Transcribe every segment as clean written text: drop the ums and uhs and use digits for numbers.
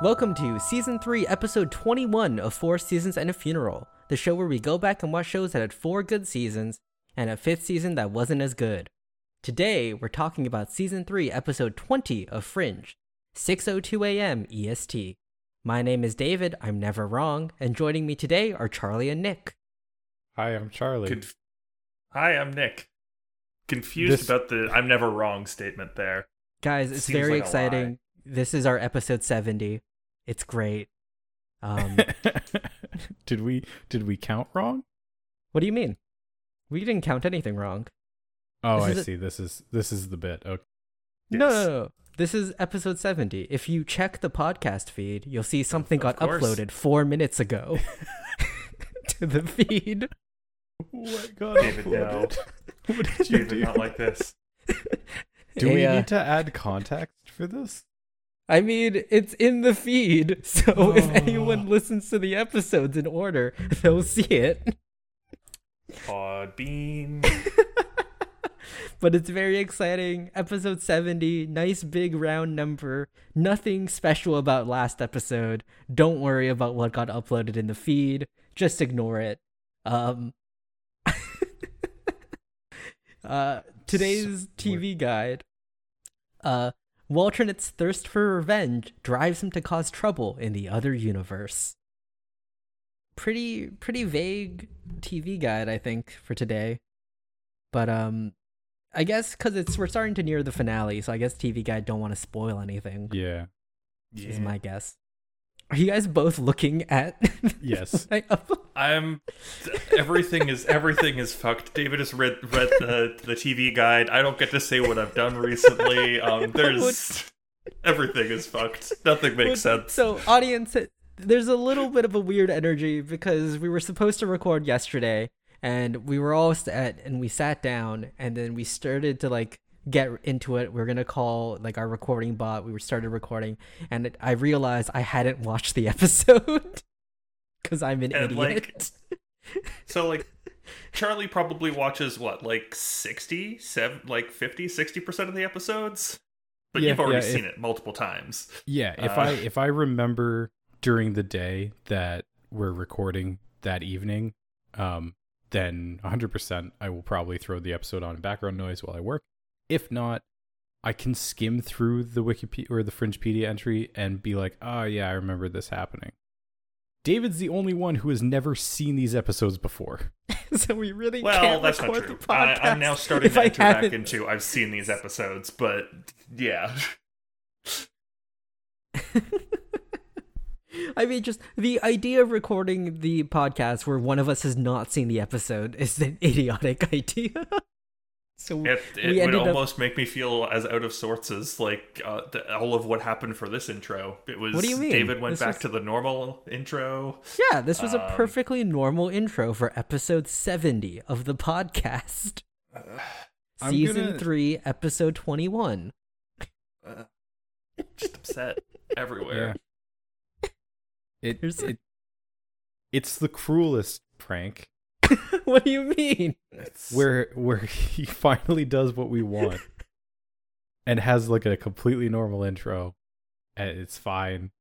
Welcome to Season 3, Episode 21 of 4 Seasons and a Funeral, the show where we go back and watch shows that had 4 good seasons and a 5th season that wasn't as good. Today, we're talking about Season 3, Episode 20 of Fringe, 6:02 a.m. EST. My name is David, I'm never wrong, and joining me today are Charlie and Nick. Hi, I'm Charlie. Hi, I'm Nick. Confused about the I'm never wrong statement there. Guys, it's very exciting. This is our episode 70. It's great. Did we count wrong? What do you mean? We didn't count anything wrong. Oh, I see. This is the bit. Okay. Yes. No. This is episode 70. If you check the podcast feed, you'll see something got uploaded 4 minutes ago to the feed. Oh my god, David! No. What did you do? Not like this. Do we need to add context for this? I mean, it's in the feed, so if anyone listens to the episodes in order, they'll see it. Podbean. But it's very exciting. Episode 70, nice big round number. Nothing special about last episode. Don't worry about what got uploaded in the feed. Just ignore it. Today's TV guide. Walternate's thirst for revenge drives him to cause trouble in the other universe. Pretty vague TV guide, I think, for today. But I guess because we're starting to near the finale, so I guess TV guide don't want to spoil anything. Yeah. Is my guess. Are you guys both looking at? Yes. I'm. Everything is fucked. David has read the TV guide. I don't get to say what I've done recently. Everything is fucked. Nothing makes sense. So, audience, there's a little bit of a weird energy because we were supposed to record yesterday, and we were all set, and we sat down, and then we started to get into it. We're gonna call our recording bot. We started recording, and I realized I hadn't watched the episode because I'm an idiot. So Charlie probably watches 50-60% of the episodes, but you've already seen it multiple times. Yeah, if I remember during the day that we're recording that evening, then 100% I will probably throw the episode on in background noise while I work. If not, I can skim through the Wikipedia or the Fringepedia entry and be like, oh yeah, I remember this happening. David's the only one who has never seen these episodes before. So we really can't record the podcast. Well, that's not true. I'm now starting to enter back into I've seen these episodes, but yeah. I mean, just the idea of recording the podcast where one of us has not seen the episode is an idiotic idea. So it would almost make me feel as out of sorts as all of what happened for this intro. It was. What do you mean? David went back to the normal intro. Yeah, this was a perfectly normal intro for episode 70 of the podcast, season 3, episode 21. Just upset everywhere. Yeah. It's the cruelest prank. What do you mean? Where he finally does what we want and has a completely normal intro, and it's fine.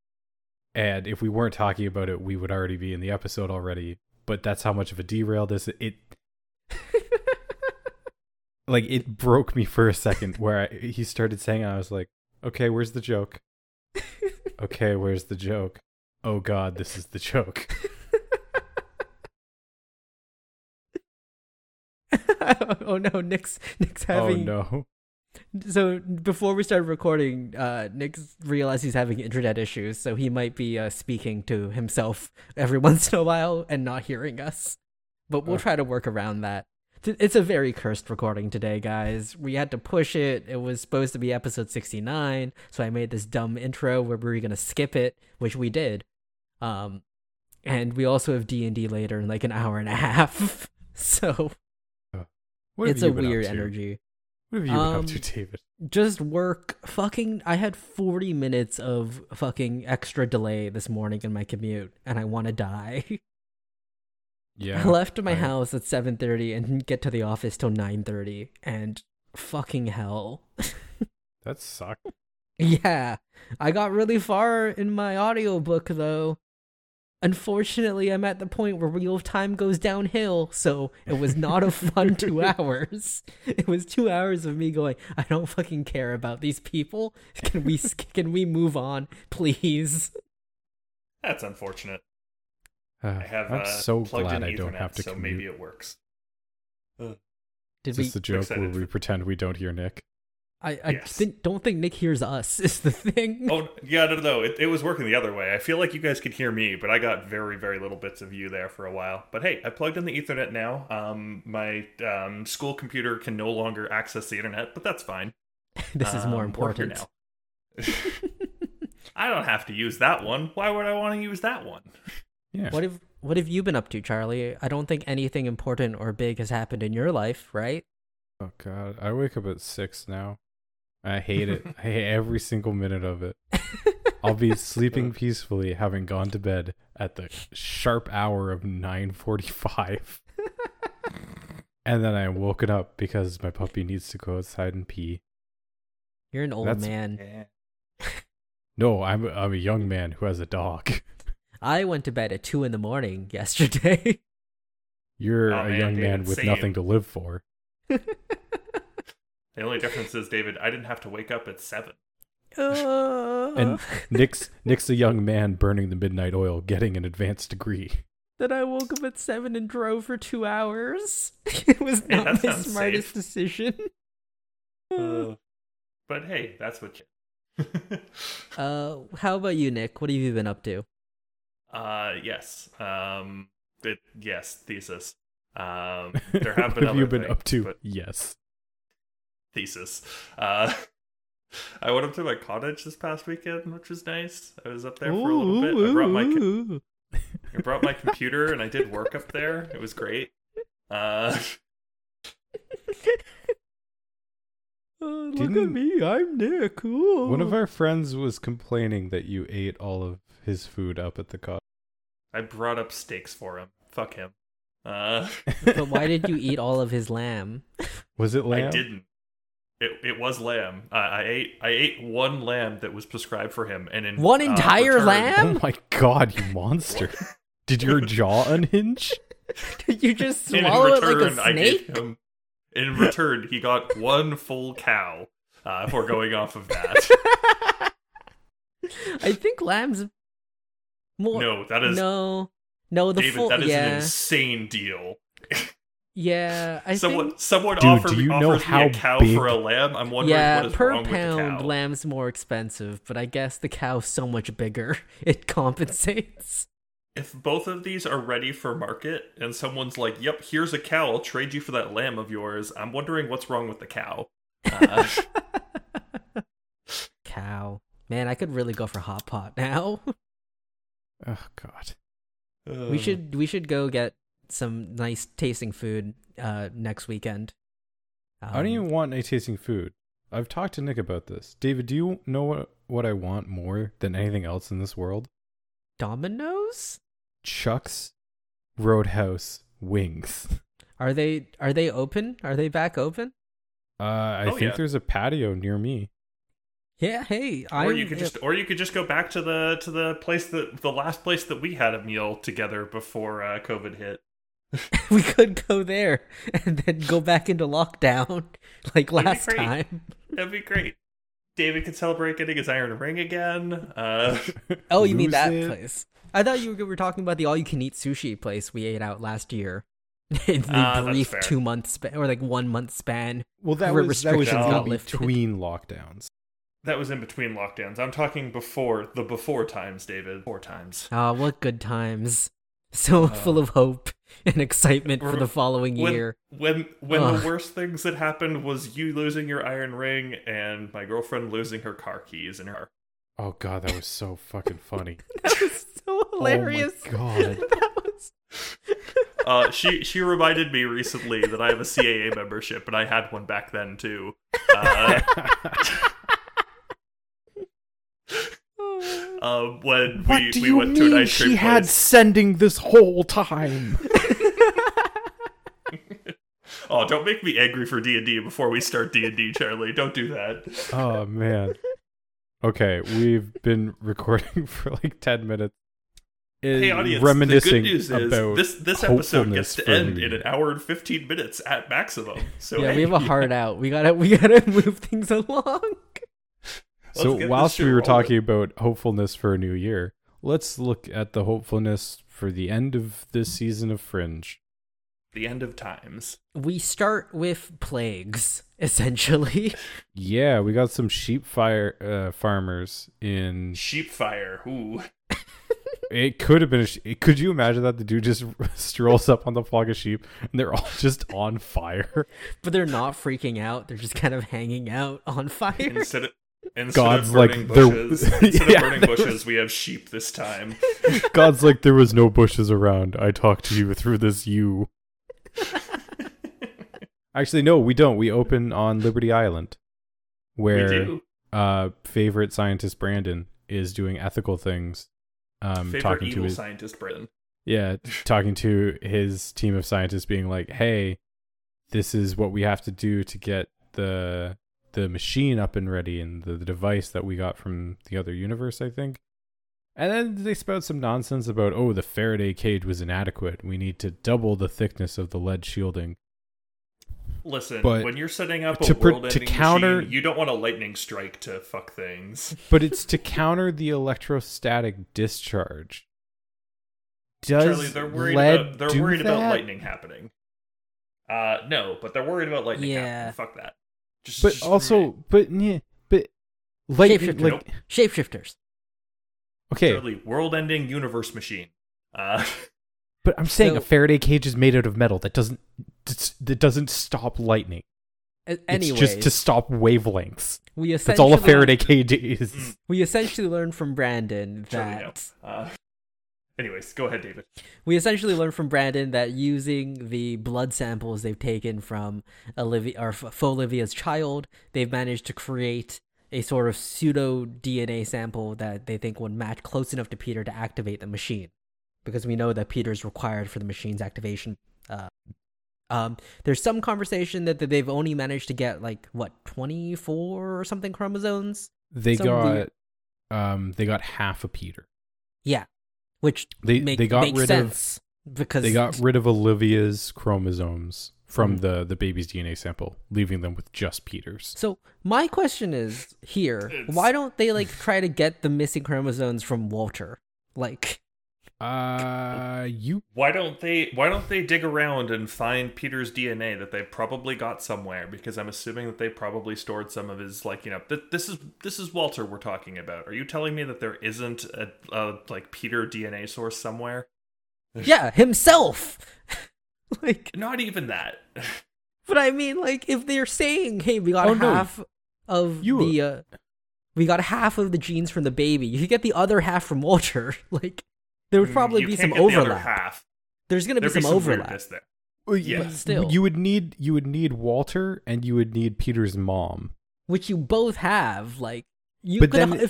And if we weren't talking about it, we would already be in the episode already. But that's how much of a derail this is. It broke me for a second where he started saying, I was like, okay, where's the joke? Okay, where's the joke? Oh God, this is the joke. Oh no, Nick's having... Oh no. So before we started recording, Nick realized he's having internet issues, so he might be speaking to himself every once in a while and not hearing us. But we'll try to work around that. It's a very cursed recording today, guys. We had to push it. It was supposed to be episode 69, so I made this dumb intro where we were going to skip it, which we did. And we also have D&D later in an hour and a half, so... It's a weird energy. What have you been up to, David? Just work. I had 40 minutes of fucking extra delay this morning in my commute, and I want to die. Yeah. I left my house at 7:30 and didn't get to the office till 9:30, and fucking hell. That sucked. Yeah, I got really far in my audiobook, though. Unfortunately, I'm at the point where Wheel of Time goes downhill, so it was not a fun 2 hours. It was 2 hours of me going, I don't fucking care about these people. Can we move on, please? That's unfortunate. I have I'm so glad I don't Ethernet, have to commute. So maybe it works. Is this the joke where we pretend we don't hear Nick? I don't think Nick hears us, is the thing. Oh, yeah, no. It was working the other way. I feel like you guys could hear me, but I got very, very little bits of you there for a while. But hey, I plugged in the Ethernet now. My school computer can no longer access the Internet, but that's fine. This is more important. Now. I don't have to use that one. Why would I want to use that one? Yeah. What have you been up to, Charlie? I don't think anything important or big has happened in your life, right? Oh, God. I wake up at 6 now. I hate it. I hate every single minute of it. I'll be sleeping peacefully, having gone to bed at the sharp hour of 9:45. And then I'm woken up because my puppy needs to go outside and pee. You're an old man. No, I'm a young man who has a dog. I went to bed at 2 in the morning yesterday. You're a young man with nothing to live for. The only difference is, David, I didn't have to wake up at 7. And Nick's a young man burning the midnight oil, getting an advanced degree. Then I woke up at 7 and drove for 2 hours. It was not my smartest decision. But hey, that's what you... how about you, Nick? What have you been up to? Thesis. There have been what have you been up to? Yes. Thesis. I went up to my cottage this past weekend, which was nice. I was up there for a little bit. I brought my computer and I did work up there. It was great. Look at me, I'm Nick. Ooh. One of our friends was complaining that you ate all of his food up at the cottage. I brought up steaks for him. Fuck him. But why did you eat all of his lamb? Was it lamb? I didn't. It was lamb. I ate one lamb that was prescribed for him, and in one entire lamb. Oh my god, you monster! Did your jaw unhinge? Did you just swallow it like a snake? In return, he got one full cow. For going off of that, I think lambs. More... No, that is no. No, the David, full... that is an insane deal. Yeah, I think... Someone offers me a cow for a lamb? I'm wondering what is wrong with the cow. Yeah, per pound, lamb's more expensive, but I guess the cow's so much bigger, it compensates. If both of these are ready for market, and someone's like, yep, here's a cow, I'll trade you for that lamb of yours, I'm wondering what's wrong with the cow. Cow. Man, I could really go for hot pot now. Oh, God. We should go get some nice tasting food next weekend. I don't even want nice tasting food. I've talked to Nick about this. David, do you know what I want more than anything else in this world? Domino's? Chuck's Roadhouse wings. Are they open? Are they back open? I think there's a patio near me. Yeah, hey, you could just go back to the place the last place that we had a meal together before COVID hit. We could go there and then go back into lockdown like last time. That'd be great. David could celebrate getting his iron ring again. Oh, you mean that place? I thought you were talking about the all-you-can-eat sushi place we ate out last year. In the brief 2 month span or like 1 month span. Well, that was in between lockdowns. That was in between lockdowns. I'm talking before times, David. Four times. Ah, what good times. So full of hope and excitement for the following year. When the worst things that happened was you losing your iron ring and my girlfriend losing her car keys in her... Oh god, that was so fucking funny. That was so hilarious. Oh my god. That was... she reminded me recently that I have a CAA membership and I had one back then too. When we went to an ice cream place. She had sending this whole time. Oh, don't make me angry for D&D before we start D&D, Charlie. Don't do that. Oh, man. Okay, we've been recording for like 10 minutes. Hey audience, reminiscing the good news is this episode gets to end in an hour and 15 minutes at maximum. So yeah, hey, we have a hard out. We gotta move things along. So whilst we were talking about hopefulness for a new year, let's look at the hopefulness for the end of this season of Fringe. The end of times. We start with plagues, essentially. Yeah, we got some farmers in... Sheep fire, ooh. It could have been could you imagine that the dude just strolls up on the flock of sheep and they're all just on fire? But they're not freaking out. They're just kind of hanging out on fire. Instead of burning bushes, we have sheep this time. God's like, there was no bushes around. I talked to you through this U. Actually, no, we don't. We open on Liberty Island, where favorite scientist Brandon is doing ethical things. Talking to his team of scientists, being like, "Hey, this is what we have to do to get the machine up and ready, and the device that we got from the other universe, I think." And then they spout some nonsense about, oh, the Faraday cage was inadequate. We need to double the thickness of the lead shielding. Listen, but when you're setting up a world-ending machine, you don't want a lightning strike to fuck things. But it's to counter the electrostatic discharge. They're worried about lightning happening. No, but they're worried about lightning happening. Fuck that. Shapeshifters. Okay. Surely world-ending universe machine. But I'm saying a Faraday cage is made out of metal. That doesn't stop lightning. Anyways, it's just to stop wavelengths. That's all a Faraday cage is. We essentially learned from Brandon that... Anyways, go ahead, David. We essentially learned from Brandon that using the blood samples they've taken from Olivia, or Olivia's child, they've managed to create a sort of pseudo DNA sample that they think would match close enough to Peter to activate the machine, because we know that Peter's required for the machine's activation. There's some conversation that they've only managed to get 24 or something chromosomes. They got half a Peter. Yeah. Which they got rid of Olivia's chromosomes from the baby's DNA sample, leaving them with just Peter's. So my question is here: why don't they try to get the missing chromosomes from Walter? Why don't they dig around and find Peter's DNA that they've probably got somewhere? Because I'm assuming that they probably stored some of his, this is Walter we're talking about. Are you telling me that there isn't a Peter DNA source somewhere? Yeah, himself. Not even that. But I mean, if they're saying, "Hey, we got half of the genes from the baby," you could get the other half from Walter, There would probably be some overlap. There's going to be some overlap. But still, you would need Walter and you would need Peter's mom, which you both have. But then you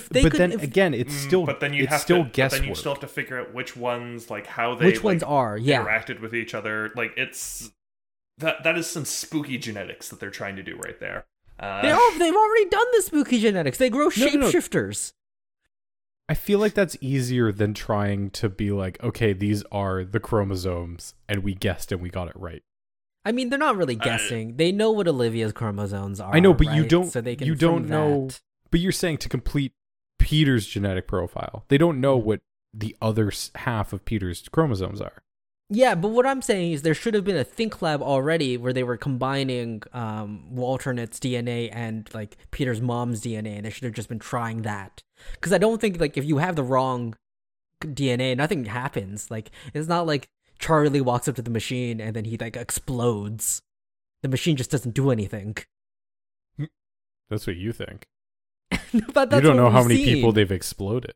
still have to figure out which ones, interacted with each other. It's that is some spooky genetics that they're trying to do right there. They've already done the spooky genetics. They grow shapeshifters. No. I feel like that's easier than trying to be okay, these are the chromosomes, and we guessed and we got it right. I mean, they're not really guessing. They know what Olivia's chromosomes are. I know, but right? you don't know. But you're saying to complete Peter's genetic profile. They don't know what the other half of Peter's chromosomes are. Yeah, but what I'm saying is there should have been a think lab already where they were combining Walternate's DNA and Peter's mom's DNA, and they should have just been trying that. Because I don't think if you have the wrong DNA, nothing happens. It's not like Charlie walks up to the machine and then he explodes. The machine just doesn't do anything. That's what you think. But you don't know how many people they've exploded.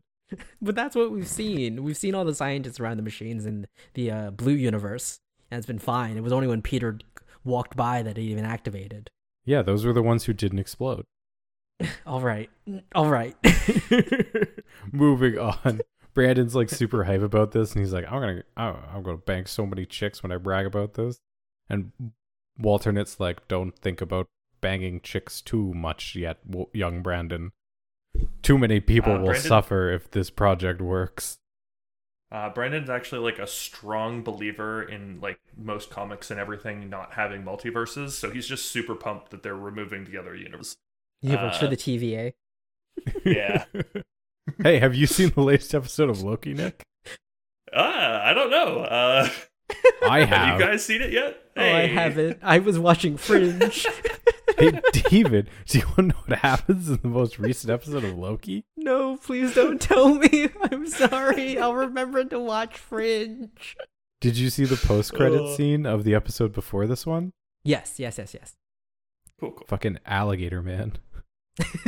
But that's what we've seen. We've seen all the scientists around the machines in the blue universe, and it's been fine. It was only when Peter walked by that it even activated. Yeah, those were the ones who didn't explode. All right. Moving on. Brandon's super hype about this, and he's like, "I'm gonna bank so many chicks when I brag about this." And Walternate's "Don't think about banging chicks too much yet, young Brandon." Too many people will suffer if this project works. Brandon's actually like a strong believer in like most comics and everything not having multiverses, so he's just super pumped that they're removing the other universe. You've worked for the TVA. Yeah. Hey, have you seen the latest episode of Loki, Nick? I don't know. I have. Have you guys seen it yet? Hey. Oh, I haven't. I was watching Fringe. Hey, David, do you want to know what happens in the most recent episode of Loki? No, please don't tell me. I'm sorry. I'll remember to watch Fringe. Did you see the post-credit scene of the episode before this one? Yes. Cool. Fucking alligator man.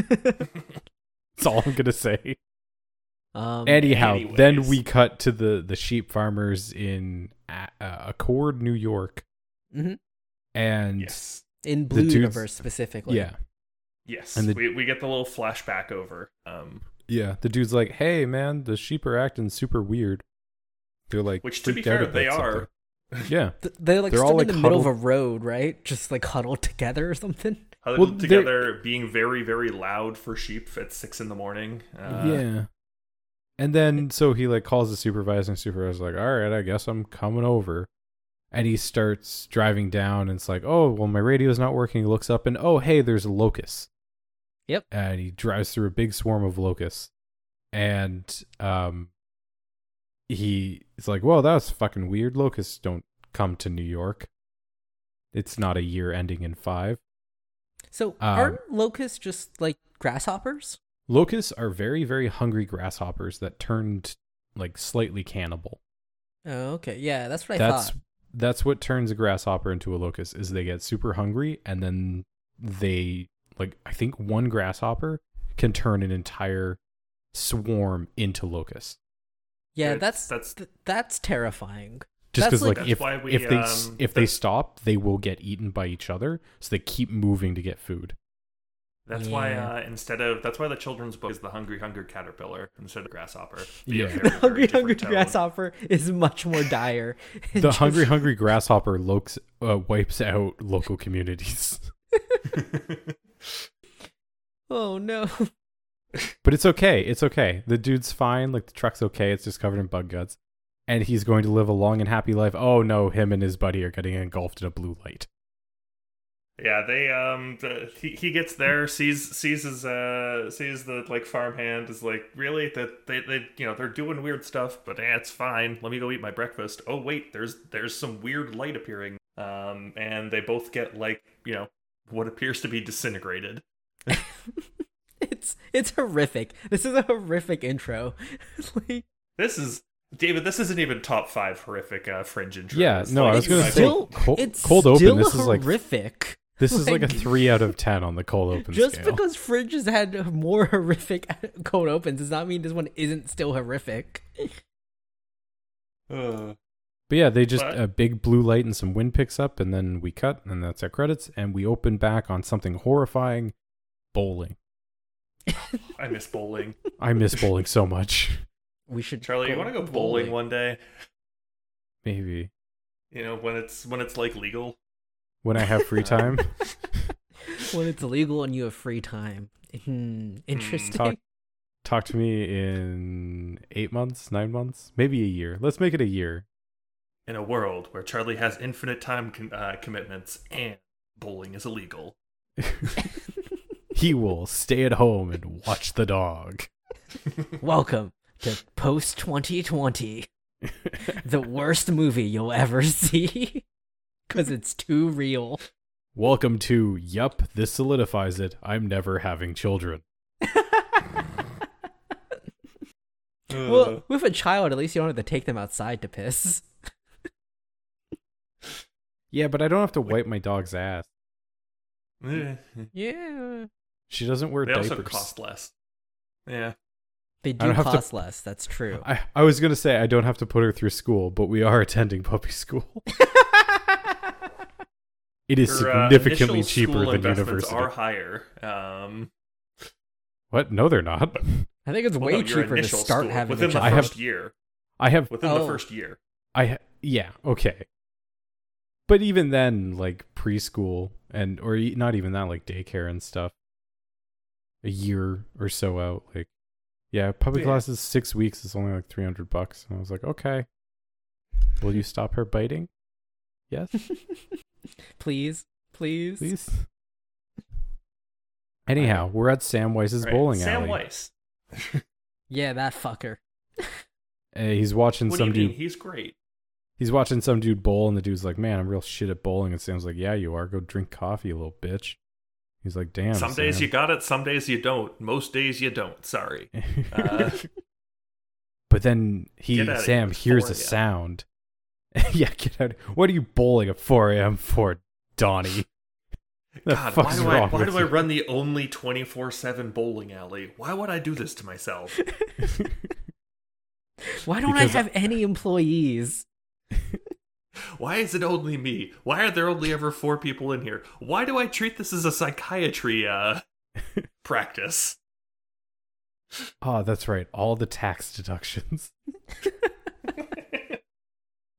That's all I'm going to say. Anyways. Then we cut to the sheep farmers in Accord, New York. Mm-hmm. And... Yes. In Blue Universe specifically. Yeah. Yes. And we get the little flashback over. Yeah. The dude's like, hey, man, the sheep are acting super weird. They're like, which to be fair, they are. Yeah. They're like stuck in the middle of a road, right? Just like huddled together or something. Huddled together, being very, very loud for sheep at 6 a.m. Yeah. And then so he like calls the supervisor, and supervisor's like, all right, I guess I'm coming over. And he starts driving down, and it's like, oh, well, my radio's not working. He looks up, and oh, hey, there's a locust. Yep. And he drives through a big swarm of locusts. And he's like, well, that was fucking weird. Locusts don't come to New York. It's not a year ending in 5. So aren't locusts just like grasshoppers? Locusts are very, very hungry grasshoppers that turned like slightly cannibal. Oh, okay. Yeah, that's what I thought. That's what turns a grasshopper into a locust, is they get super hungry, and then they, like, I think one grasshopper can turn an entire swarm into locusts. Yeah, that's terrifying. Just because, like, if they stop, they will get eaten by each other, so they keep moving to get food. That's why that's why the children's book is The Hungry Hungry Caterpillar instead of Grasshopper. The Hungry Hungry Grasshopper is much more dire. The Hungry Hungry Grasshopper wipes out local communities. Oh, no. But it's okay. It's okay. The dude's fine. Like, the truck's okay. It's just covered in bug guts. And he's going to live a long and happy life. Oh, no. Him and his buddy are getting engulfed in a blue light. Yeah, they he gets there, sees the like farmhand, is like, really, that they you know, they're doing weird stuff, but it's fine. Let me go eat my breakfast. Oh wait, there's some weird light appearing. And they both get like, you know, what appears to be disintegrated. It's horrific. This is a horrific intro. Like, this isn't even top 5 horrific Fringe intro. Yeah, no, like, I was going to say cold open. This is like horrific. This is like a 3 out of 10 on the cold open just scale. Just because Fringe has had more horrific cold opens does not mean this one isn't still horrific. But yeah, they just a big blue light and some wind picks up, and then we cut, and that's our credits, and we open back on something horrifying: bowling. I miss bowling. I miss bowling so much. We should, Charlie. You want to go bowling one day? Maybe. You know, when it's like legal. When I have free time. When it's legal and you have free time. Interesting. Talk to me in 8 months, 9 months, maybe a year. Let's make it a year. In a world where Charlie has infinite time commitments and bowling is illegal, he will stay at home and watch the dog. Welcome to post 2020, the worst movie you'll ever see, because it's too real. Welcome to Yup, This Solidifies It, I'm Never Having Children. Well, with a child, at least you don't have to take them outside to piss. Yeah, but I don't have to wipe my dog's ass. Yeah. She doesn't wear diapers. They also cost less. Yeah. They do cost less, that's true. I was going to say I don't have to put her through school, but we are attending puppy school. It is significantly cheaper than university. Are higher. What? No, they're not. I think it's way cheaper to start having a child. The first year. Yeah, okay. But even then, like preschool, and or not even that, like daycare and stuff, a year or so out. Like, yeah, public classes, 6 weeks is only like $300. And I was like, okay, will you stop her biting? Yes. Please. Anyhow, we're at Sam Weiss's bowling alley. Sam Weiss. Yeah, that fucker. He's watching some dude. He's great. He's watching some dude bowl, and the dude's like, "Man, I'm real shit at bowling." And Sam's like, "Yeah, you are. Go drink coffee, you little bitch." He's like, "Damn." Some days you got it. Some days you don't. Most days you don't. Sorry. But then Sam hears a sound. Yeah, get out. What are you bowling at 4 a.m. for, Donnie? God, why do I run the only 24/7 bowling alley? Why would I do this to myself? Why don't I have any employees? Why is it only me? Why are there only ever 4 people in here? Why do I treat this as a psychiatry practice? Oh, that's right. All the tax deductions.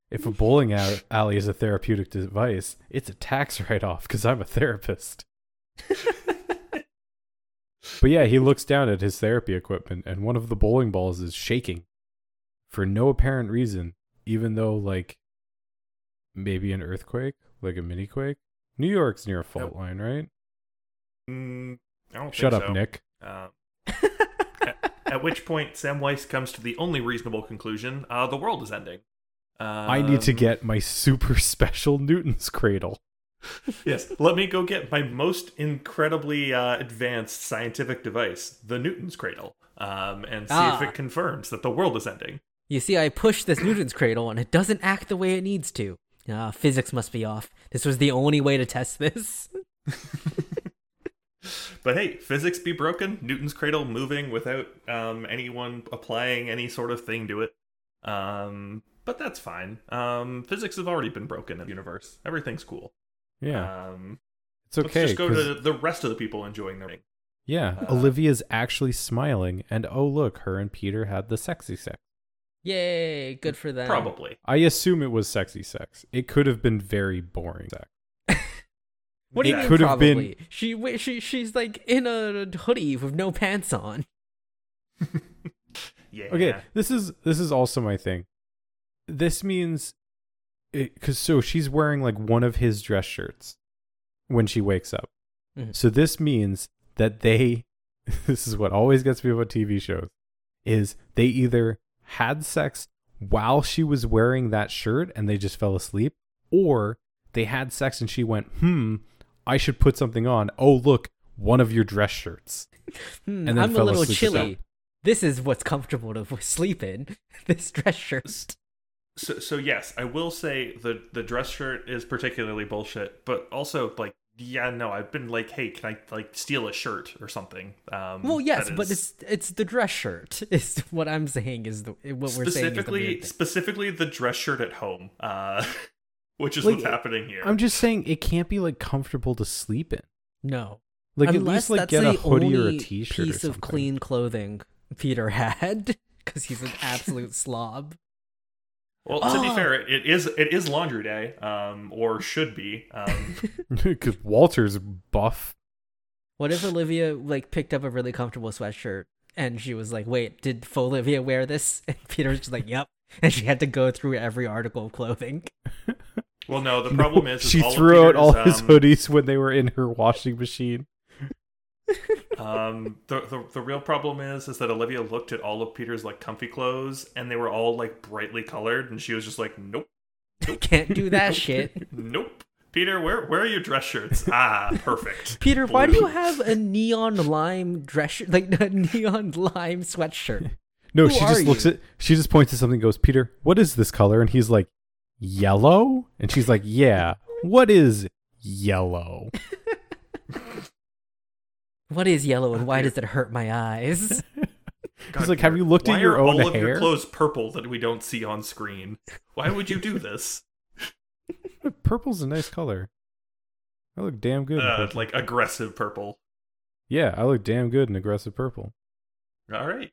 If a bowling alley is a therapeutic device, it's a tax write-off because I'm a therapist. But yeah, he looks down at his therapy equipment, and one of the bowling balls is shaking for no apparent reason, even though, like, maybe an earthquake, like a mini-quake. New York's near a fault line, right? I don't think so. Shut up, Nick. At which point, Sam Weiss comes to the only reasonable conclusion, the world is ending. I need to get my super special Newton's Cradle. Yes, let me go get my most incredibly advanced scientific device, the Newton's Cradle, and see if it confirms that the world is ending. You see, I pushed this Newton's Cradle, and it doesn't act the way it needs to. Physics must be off. This was the only way to test this. But hey, physics be broken, Newton's Cradle moving without anyone applying any sort of thing to it. But that's fine. Physics have already been broken in the universe. Everything's cool. Yeah. It's okay. Let's just go to the rest of the people enjoying their thing. Yeah. Olivia's actually smiling. And oh, look, her and Peter had the sexy sex. Yay. Good for them. Probably. I assume it was sexy sex. It could have been very boring sex. What do you mean probably? Been... She's like in a hoodie with no pants on. Yeah. Okay. This is also my thing. This means, so she's wearing like one of his dress shirts when she wakes up. Mm-hmm. So this means that this is what always gets me about TV shows, is they either had sex while she was wearing that shirt and they just fell asleep, or they had sex and she went, I should put something on. Oh, look, one of your dress shirts. And then I'm a little chilly. This is what's comfortable to sleep in, this dress shirt. So yes, I will say the dress shirt is particularly bullshit, but also, like, yeah, no, I've been like, hey, can I, like, steal a shirt or something? Well, yes, but it's the dress shirt is what I'm saying is what we're saying is the weird thing. Specifically the dress shirt at home, which is, like, what's happening here. I'm just saying it can't be, like, comfortable to sleep in. No. Like, unless at least, like, get a hoodie or a t-shirt piece or of clean clothing Peter had, because he's an absolute slob. Well, to be fair, it is laundry day, or should be. Because Walter's buff. What if Olivia, like, picked up a really comfortable sweatshirt and she was like, "Wait, did Olivia wear this?" And Peter's just like, "Yep," and she had to go through every article of clothing. Well, no, the problem is she threw out all his hoodies when they were in her washing machine. The real problem is that Olivia looked at all of Peter's, like, comfy clothes, and they were all, like, brightly colored, and she was just like, nope. Can't do that shit. Nope. Peter, where are your dress shirts? Ah, perfect. Peter, blue. Why do you have a neon lime dress shirt, like a neon lime sweatshirt? No, she just points at something and goes, "Peter, what is this color?" And he's like, "Yellow?" And she's like, "Yeah, what is yellow?" What is yellow and why does it hurt my eyes? God, he's like, "Have you looked at your own hair? Why are all of your clothes purple that we don't see on screen? Why would you do this?" Purple's a nice color. I look damn good. Like aggressive purple. Yeah, I look damn good in aggressive purple. All right.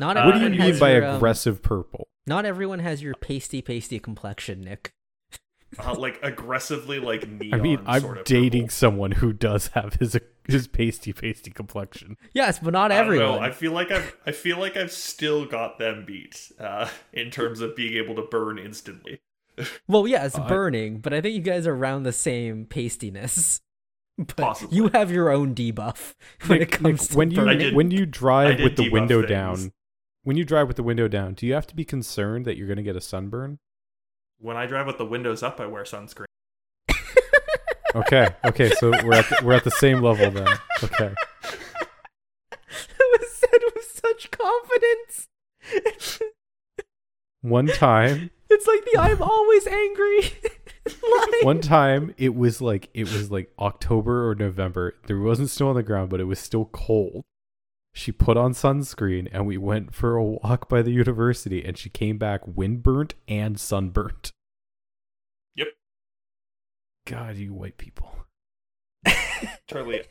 Not what do you mean by aggressive purple? Not everyone has your pasty complexion, Nick. Like aggressively, like neon. I mean, I'm dating someone who does have his his pasty complexion. Yes, but not everyone. I don't know. I feel like I've still got them beat in terms of being able to burn instantly. Well, yeah, it's burning, but I think you guys are around the same pastiness. But possibly. You have your own debuff when it comes to When you drive with the window down, do you have to be concerned that you're going to get a sunburn? When I drive with the windows up, I wear sunscreen. Okay, so we're at the same level then. Okay. That was said with such confidence. One time. It's like the I'm always angry. Like, one time it was like October or November. There wasn't snow on the ground, but it was still cold. She put on sunscreen and we went for a walk by the university and she came back windburnt and sunburnt. Yep. God, you white people. Charlie,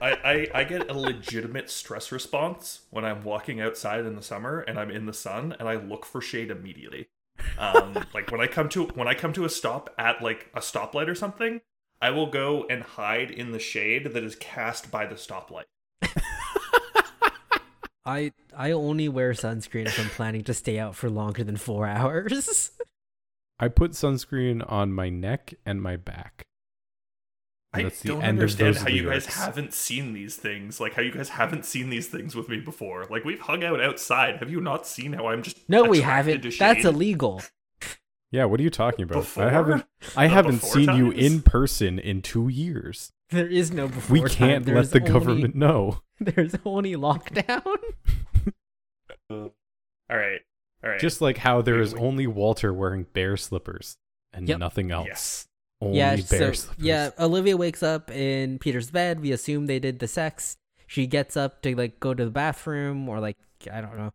I get a legitimate stress response when I'm walking outside in the summer and I'm in the sun and I look for shade immediately. Like when I come to a stop at like a stoplight or something, I will go and hide in the shade that is cast by the stoplight. I only wear sunscreen if I'm planning to stay out for longer than 4 hours. I put sunscreen on my neck and my back. And I don't understand how you guys haven't seen these things. Like, how you guys haven't seen these things with me before. Like, we've hung out outside. Have you not seen how I'm just attracted to shade? No, we haven't. That's illegal. Yeah, what are you talking about? Before? I haven't seen you in person in 2 years. There is no before. We can't let the government know. There's only lockdown. All right. Just like how there is only Walter wearing bear slippers and nothing else. Yes. Only bear slippers. Yeah, Olivia wakes up in Peter's bed. We assume they did the sex. She gets up to like go to the bathroom or like I don't know.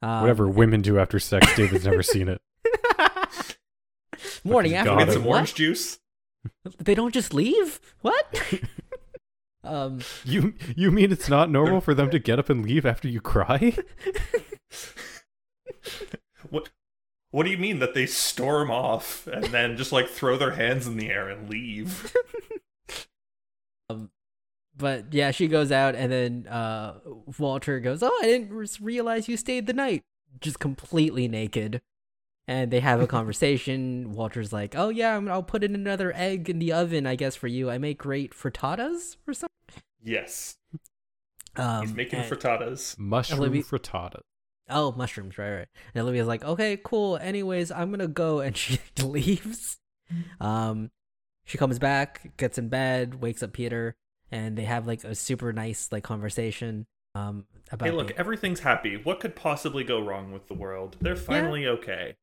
Whatever women do after sex, David's never seen it. Morning after. Get some orange juice. They don't just leave? What? You mean it's not normal for them to get up and leave after you cry? What do you mean that they storm off and then just like throw their hands in the air and leave? But yeah, she goes out and then Walter goes, "Oh, I didn't realize you stayed the night," just completely naked. And they have a conversation. Walter's like, "Oh yeah, I'll put in another egg in the oven, I guess, for you. I make great frittatas or something." Yes, he's making frittatas, mushroom frittatas. Oh, mushrooms, right. And Olivia's like, "Okay, cool. Anyways, I'm gonna go," and she leaves. She comes back, gets in bed, wakes up Peter, and they have like a super nice like conversation. About hey, look, everything's happy. What could possibly go wrong with the world? They're finally okay.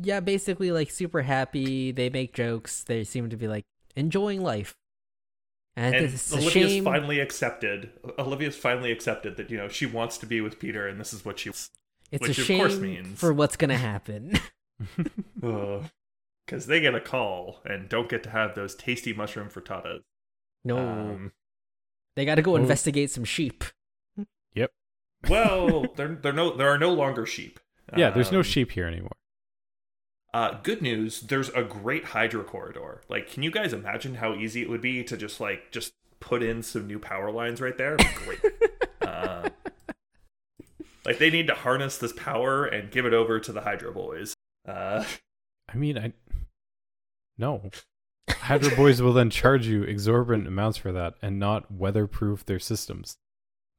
Yeah, basically, like, super happy. They make jokes. They seem to be, like, enjoying life. And it's Olivia's finally accepted that, you know, she wants to be with Peter, and this is what she wants. It's a shame for what's going to happen. Because they get a call and don't get to have those tasty mushroom frittatas. No. They got to go investigate some sheep. Yep. Well, there are no longer sheep. Yeah, there's no sheep here anymore. Good news, there's a great hydro corridor. Like, can you guys imagine how easy it would be to just put in some new power lines right there? Great. Like, they need to harness this power and give it over to the hydro boys. No. Hydro boys will then charge you exorbitant amounts for that and not weatherproof their systems,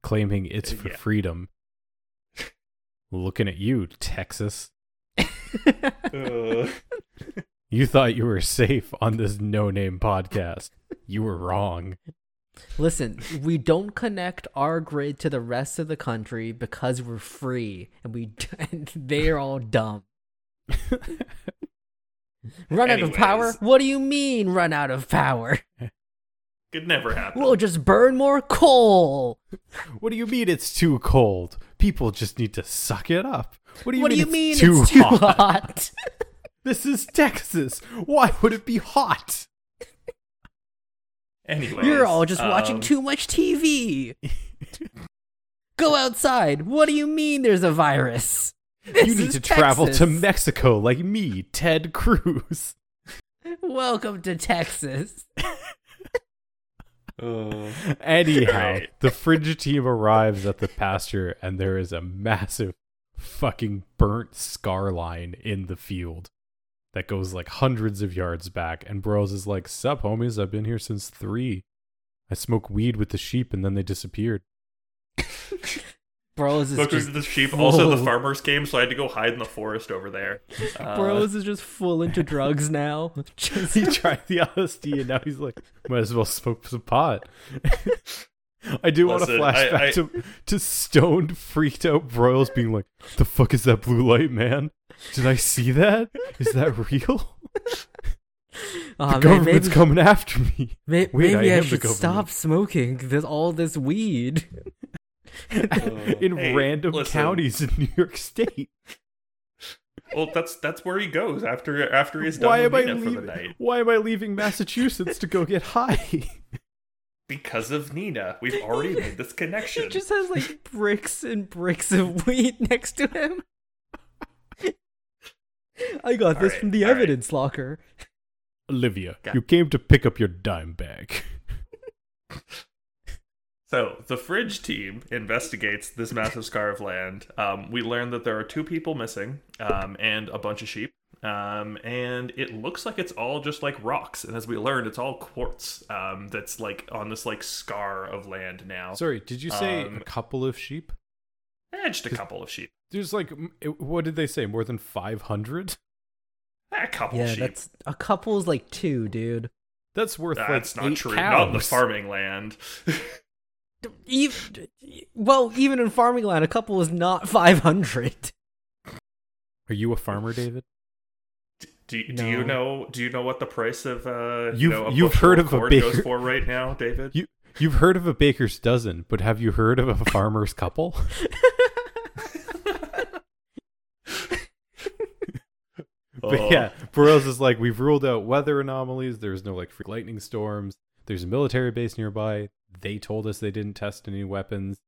claiming it's for freedom. Looking at you, Texas. You thought you were safe on this no-name podcast. You were wrong. Listen, we don't connect our grid to the rest of the country because we're free, and they're all dumb. Run out of power? What do you mean, run out of power? Could never happen. We'll just burn more coal. What do you mean it's too cold? People just need to suck it up. What do you mean it's too hot? This is Texas. Why would it be hot? Anyways, you're all just watching too much TV. Go outside. What do you mean there's a virus? You need to travel to Mexico like me, Ted Cruz. Welcome to Texas. Anyhow, the Fringe team arrives at the pasture, and there is a massive fucking burnt scar line in the field that goes like hundreds of yards back. And Broyles is like, "Sup, homies? I've been here since 3. I smoked weed with the sheep, and then they disappeared." Broyles is just the sheep. Full. Also, the farmers came, so I had to go hide in the forest over there. Broyles is just full into drugs now. He tried the LSD, and now he's like, might as well smoke some pot. I do want to flashback to stoned, freaked out Broyles being like, "The fuck is that blue light, man? Did I see that? Is that real? The government's coming after me. Maybe I should stop smoking all this weed." in random counties in New York State. Well, that's where he goes after he's done for the night. Why am I leaving Massachusetts to go get high? Because of Nina. We've already made this connection. He just has like bricks and bricks of weed next to him. I got this from the evidence locker. Olivia, you came to pick up your dime bag. So, the Fringe team investigates this massive scar of land. We learn that there are 2 people missing, and a bunch of sheep. And it looks like it's all just, like, rocks. And as we learned, it's all quartz that's, like, on this, like, scar of land now. Sorry, did you say a couple of sheep? Yeah, just a couple of sheep. There's, like, what did they say, more than 500? A couple of sheep. That's, a couple is, like, 2, dude. That's worth, that's like, not 8 true. Cows. Not in the farming land. Even in farming land, a couple is not 500. Are you a farmer, David? No. Do you know what the price of you've heard of a baker goes for right now, David? You've heard of a baker's dozen, but have you heard of a farmer's couple? But yeah, Broyles is like, we've ruled out weather anomalies. There's no like freak lightning storms. There's a military base nearby. They told us they didn't test any weapons.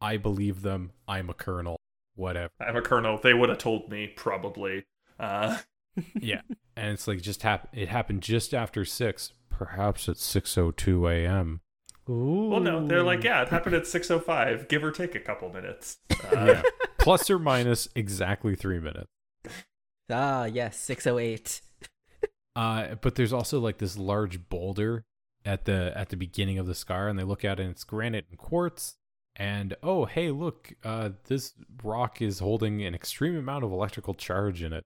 I believe them. I'm a colonel. Whatever. I'm a colonel. They would have told me, probably. Yeah. And it's like, it happened just after 6. Perhaps at 6:02 a.m. Ooh. Well, no. They're like, yeah, it happened at 6:05. Give or take a couple minutes. Yeah. Plus or minus exactly 3 minutes. Ah, yes. 6:08. But there's also like this large boulder at the beginning of the scar, and they look at it, and it's granite and quartz, and oh hey look, this rock is holding an extreme amount of electrical charge in it.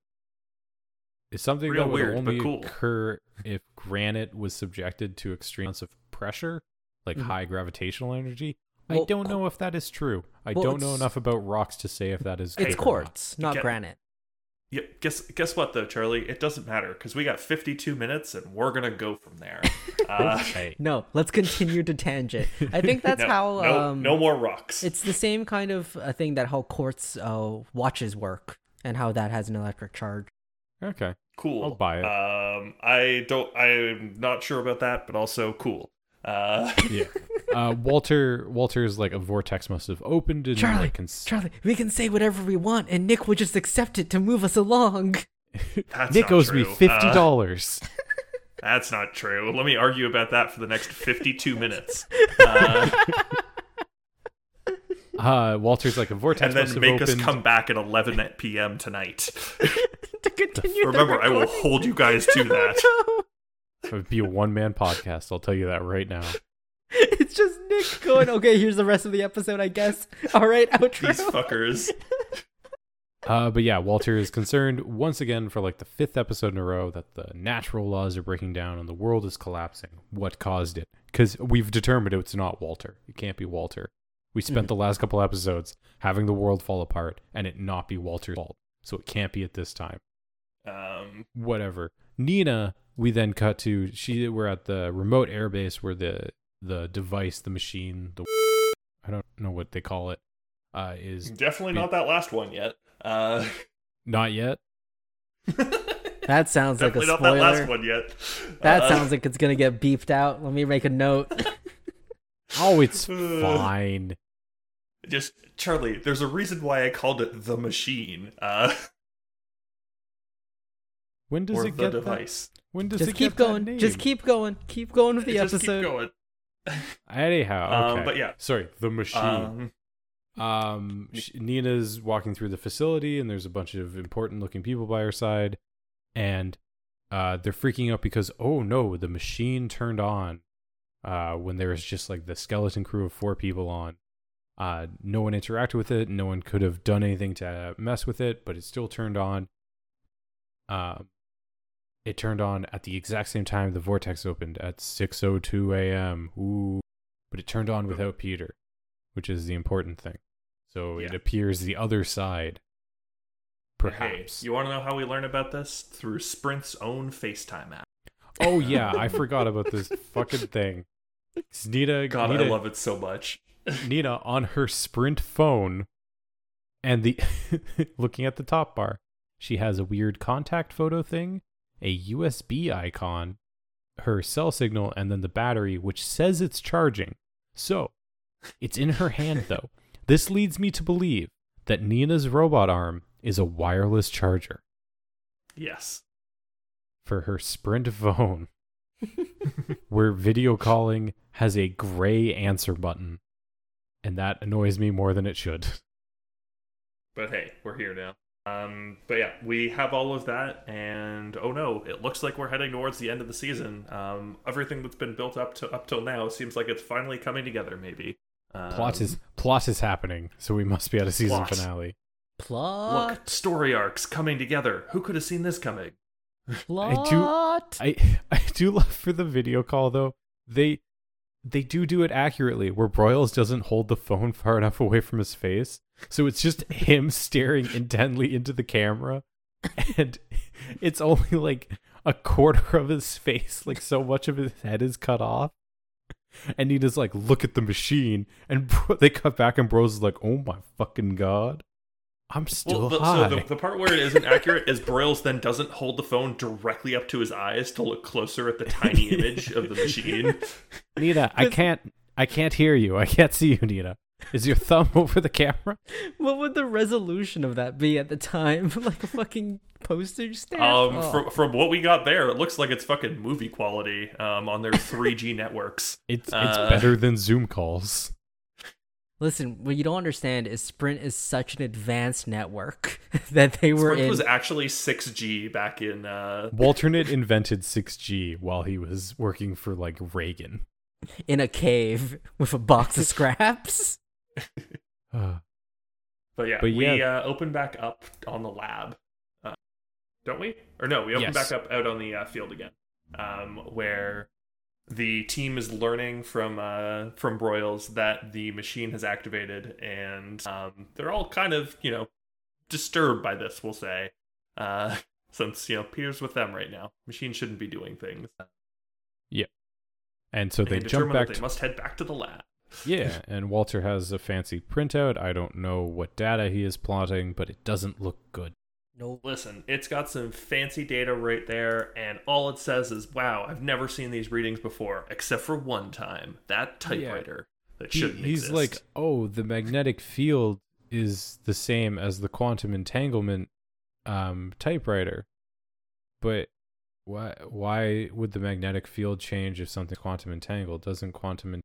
It's something real that would weird, only cool. occur if granite was subjected to extreme amounts of pressure, like high gravitational energy. I don't know if that is true. I don't know enough about rocks to say if that is true. It's quartz, not granite. Yeah, guess what though, Charlie? It doesn't matter because we got 52 minutes and we're gonna go from there. No, let's continue to tangent. I think that's how. No more rocks. It's the same kind of a thing that how quartz watches work and how that has an electric charge. Okay, cool. I'll buy it. I'm not sure about that, but also cool. Yeah. Walter's like a vortex must have opened. And Charlie, we can say whatever we want, and Nick will just accept it to move us along. Nick owes me $50. That's not true. Let me argue about that for the next 52 minutes. Walter's like a vortex must have opened, and then make us come back at 11 p.m. tonight. To continue. Remember, I will hold you guys to that. No. It would be a one-man podcast. I'll tell you that right now. It's just Nick going, okay, here's the rest of the episode, I guess. All right, outro. These fuckers. But yeah, Walter is concerned once again for like the 5th episode in a row that the natural laws are breaking down and the world is collapsing. What caused it? Because we've determined it's not Walter. It can't be Walter. We spent the last couple episodes having the world fall apart and it not be Walter's fault. So it can't be at this time. Whatever. Nina... We then cut to we're at the remote airbase where the device, the machine, I don't know what they call it, is definitely not that last one yet. Not yet. That sounds like a spoiler. Definitely not that last one yet. That sounds like it's gonna get beeped out. Let me make a note. Oh, it's fine. Just Charlie, there's a reason why I called it the machine. When does it get the device? When does it get that name? Just keep going with the episode. Keep going. Anyhow, okay. But yeah, sorry, the machine. Nina's walking through the facility, and there's a bunch of important-looking people by her side, and they're freaking out because, oh no, the machine turned on when there was just like the skeleton crew of four people on. No one interacted with it. No one could have done anything to mess with it, but it still turned on. It turned on at the exact same time the vortex opened at 6:02 a.m. Ooh, but it turned on without Peter, which is the important thing. So yeah. It appears the other side, perhaps. Hey, you want to know how we learn about this? Through Sprint's own FaceTime app. Oh yeah, I forgot about this fucking thing. Nina, I love it so much. Nina on her Sprint phone, and the looking at the top bar, she has a weird contact photo thing, a USB icon, her cell signal, and then the battery, which says it's charging. So, it's in her hand, though. This leads me to believe that Nina's robot arm is a wireless charger. Yes. For her Sprint phone, where video calling has a gray answer button, and that annoys me more than it should. But hey, we're here now. But yeah, we have all of that, and oh no, it looks like we're heading towards the end of the season. Everything that's been built up till now seems like it's finally coming together. Maybe plot is happening, so we must be at a season finale. Plot. Look, story arcs coming together. Who could have seen this coming? Plot. I do love for the video call though. They do it accurately, where Broyles doesn't hold the phone far enough away from his face. So it's just him staring intently into the camera. And it's only like a quarter of his face. Like so much of his head is cut off. And he just like, look at the machine. And they cut back and Broyles is like, oh my fucking God. I'm still high. So the part where it isn't accurate is Broyles then doesn't hold the phone directly up to his eyes to look closer at the tiny image of the machine. Nina, I can't hear you. I can't see you, Nina. Is your thumb over the camera? What would the resolution of that be at the time? Like a fucking postage stamp? From what we got there, it looks like it's fucking movie quality on their 3G networks. It's better than Zoom calls. Listen, what you don't understand is Sprint is such an advanced network that they were in. Sprint was actually 6G back in... Walternate invented 6G while he was working for, like, Reagan. In a cave with a box of scraps. But we open back up on the lab. Don't we? Or no, we open back up out on the field again. Where... the team is learning from Broyles that the machine has activated, and they're all kind of, you know, disturbed by this, we'll say. Since, you know, Peter's with them right now. Machine shouldn't be doing things. Yeah. And so they jump back. They must head back to the lab. Yeah, and Walter has a fancy printout. I don't know what data he is plotting, but it doesn't look good. No, listen, it's got some fancy data right there, and all it says is, wow, I've never seen these readings before, except for one time. That typewriter that shouldn't exist. He's like, oh, the magnetic field is the same as the quantum entanglement typewriter. But why would the magnetic field change if something quantum entangled? Doesn't quantum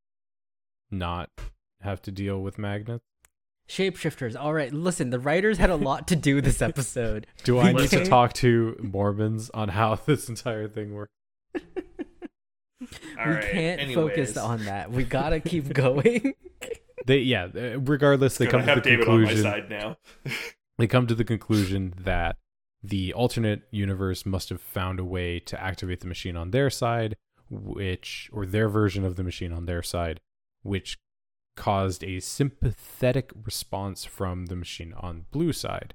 not have to deal with magnets? Shapeshifters. All right, listen, the writers had a lot to do this episode. Do I need to talk to Mormons on how this entire thing works? Anyways. Focus on that. We gotta keep going. Regardless, they come to the conclusion. David on my side now. They come to the conclusion that the alternate universe must have found a way to activate the machine on their side, or their version of the machine on their side, which caused a sympathetic response from the machine on blue side.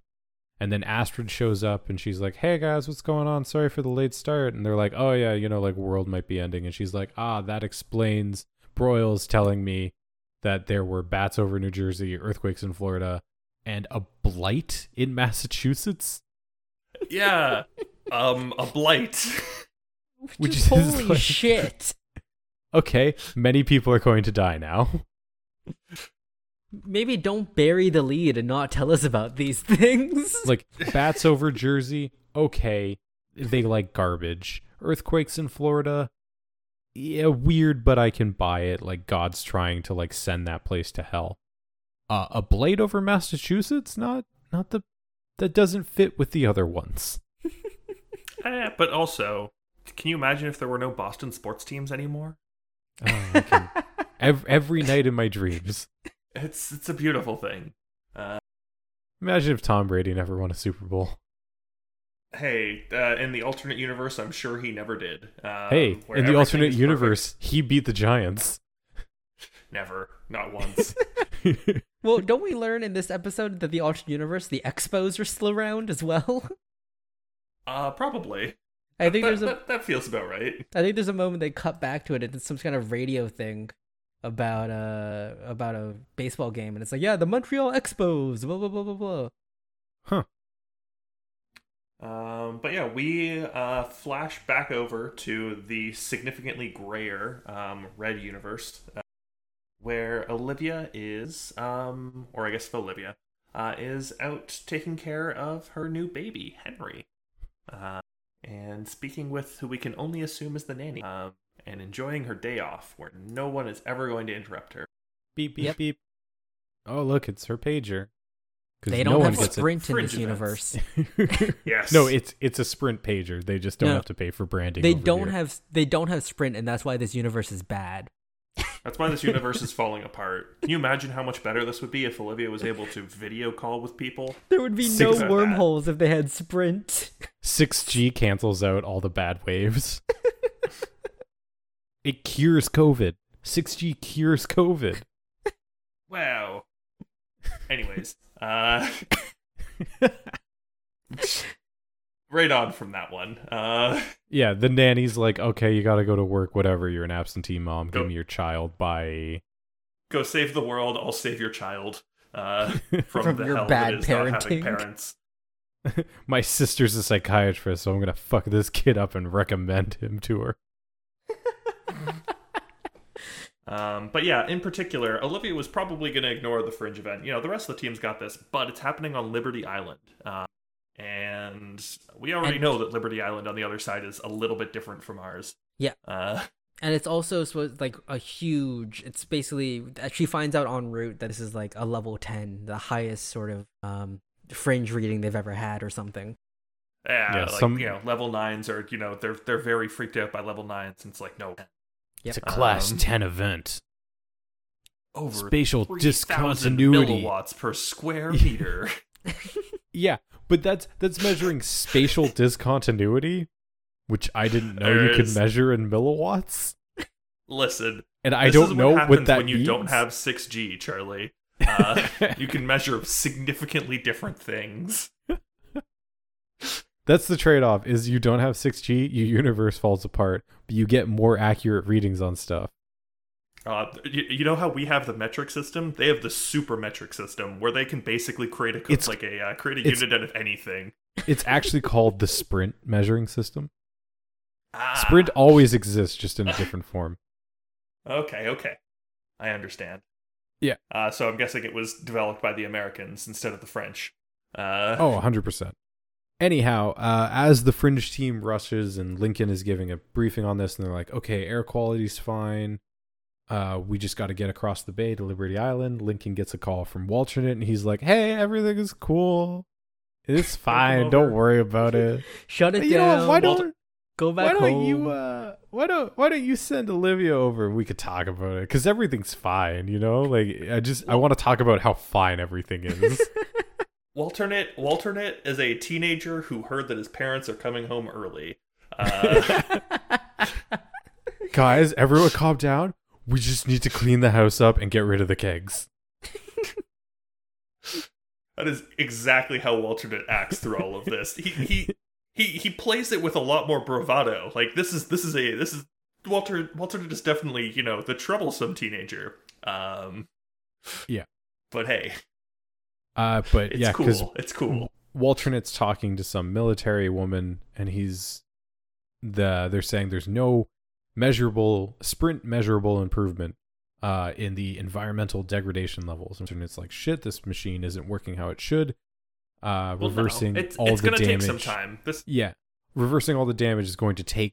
And then Astrid shows up and she's like, hey guys, what's going on? Sorry for the late start. And they're like, oh yeah, you know, like world might be ending. And she's like, that explains Broyles telling me that there were bats over New Jersey, earthquakes in Florida, and a blight in Massachusetts. Yeah. A blight. Which is holy shit. Okay, many people are going to die now. Maybe don't bury the lead and not tell us about these things. Like, bats over Jersey, okay, they like garbage. Earthquakes in Florida, yeah, weird, but I can buy it. Like, God's trying to, like, send that place to hell. A Blade over Massachusetts? Not the... That doesn't fit with the other ones. But also, can you imagine if there were no Boston sports teams anymore? Every night in my dreams. It's a beautiful thing. Imagine if Tom Brady never won a Super Bowl. Hey, in the alternate universe, I'm sure he never did. Hey, in the alternate universe, he beat the Giants. Never. Not once. Well, don't we learn in this episode that the alternate universe, the Expos are still around as well? Probably. I think that feels about right. I think there's a moment they cut back to it, and it's some kind of radio thing about a baseball game, and it's like, yeah, the Montreal Expos, blah blah blah blah blah. Huh. But yeah, we flash back over to the significantly grayer red universe, where Olivia is, or I guess Olivia is out taking care of her new baby, Henry. And speaking with who we can only assume is the nanny, and enjoying her day off where no one is ever going to interrupt her. Beep, beep, beep. Oh, look, it's her pager. They don't have Sprint in this universe. Yes. No, it's a Sprint pager. They just don't have to pay for branding. They don't have Sprint, and that's why this universe is bad. That's why this universe is falling apart. Can you imagine how much better this would be if Olivia was able to video call with people? There would be no wormholes if they had Sprint. 6G cancels out all the bad waves. It cures COVID. 6G cures COVID. Wow. Anyways, right on from that one. Yeah, the nanny's like, okay, you gotta go to work, whatever, you're an absentee mom, give me your child, bye. Go save the world, I'll save your child from the hell that is not having parents. My sister's a psychiatrist, so I'm gonna fuck this kid up and recommend him to her. But yeah, in particular, Olivia was probably going to ignore the Fringe event. You know, the rest of the team's got this, but it's happening on Liberty Island. And we already know that Liberty Island on the other side is a little bit different from ours. Yeah. And it's also like a huge, it's basically, she finds out en route that this is like a level 10, the highest sort of Fringe reading they've ever had or something. Yeah, like, you know, level 9s are, you know, they're very freaked out by level 9s, and it's like, no. It's a class 10 event. Over spatial 3, discontinuity milliwatts per square meter. Yeah, but that's measuring spatial discontinuity, which I didn't know you could measure in milliwatts. Listen, and I don't know what that means. When you don't have 6G, Charlie, you can measure significantly different things. That's the trade-off, is you don't have 6G, your universe falls apart, but you get more accurate readings on stuff. You know how we have the metric system? They have the super metric system, where they can basically create a unit out of anything. It's actually called the Sprint measuring system. Sprint always exists, just in a different form. Okay. I understand. Yeah. So I'm guessing it was developed by the Americans instead of the French. 100%. Anyhow, as the Fringe team rushes and Lincoln is giving a briefing on this, and they're like, okay, air quality's fine. We just got to get across the bay to Liberty Island. Lincoln gets a call from Walternate, and he's like, hey, everything is cool. It's fine. Don't worry about it. Shut it down. Know, why don't go back home? Why don't you send Olivia over? We could talk about it, because everything's fine, you know? Like, I want to talk about how fine everything is. Walternate is a teenager who heard that his parents are coming home early. Guys, everyone calm down. We just need to clean the house up and get rid of the kegs. That is exactly how Walternate acts through all of this. He plays it with a lot more bravado. Like, this is Walternate is definitely, you know, the troublesome teenager. Yeah. But hey. But it's cool. It's cool. Walternate's talking to some military woman, and they're saying there's no sprint measurable improvement in the environmental degradation levels. And it's like, shit, this machine isn't working how it should. Reversing all the damage. It's going to take some time. Reversing all the damage is going to take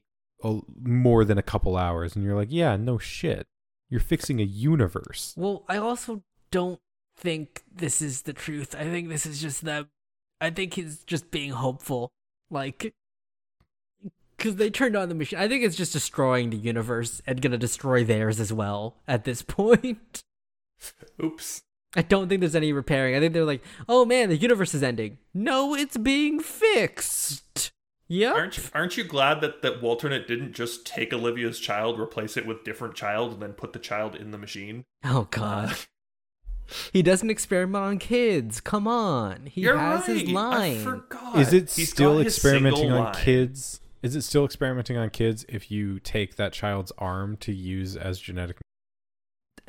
more than a couple hours. And you're like, yeah, no shit. You're fixing a universe. Well, I also don't think this is the truth. I think this is just them. I think he's just being hopeful. Like, because they turned on the machine. I think it's just destroying the universe and going to destroy theirs as well at this point. Oops. I don't think there's any repairing. I think they're like, oh man, the universe is ending. No, it's being fixed. Yeah. Aren't you glad that Walternate didn't just take Olivia's child, replace it with different child, and then put the child in the machine? Oh god. He doesn't experiment on kids. Come on. He You're has right. his line. I forgot. Is it He's still experimenting on line. Kids? Is it still experimenting on kids if you take that child's arm to use as genetic?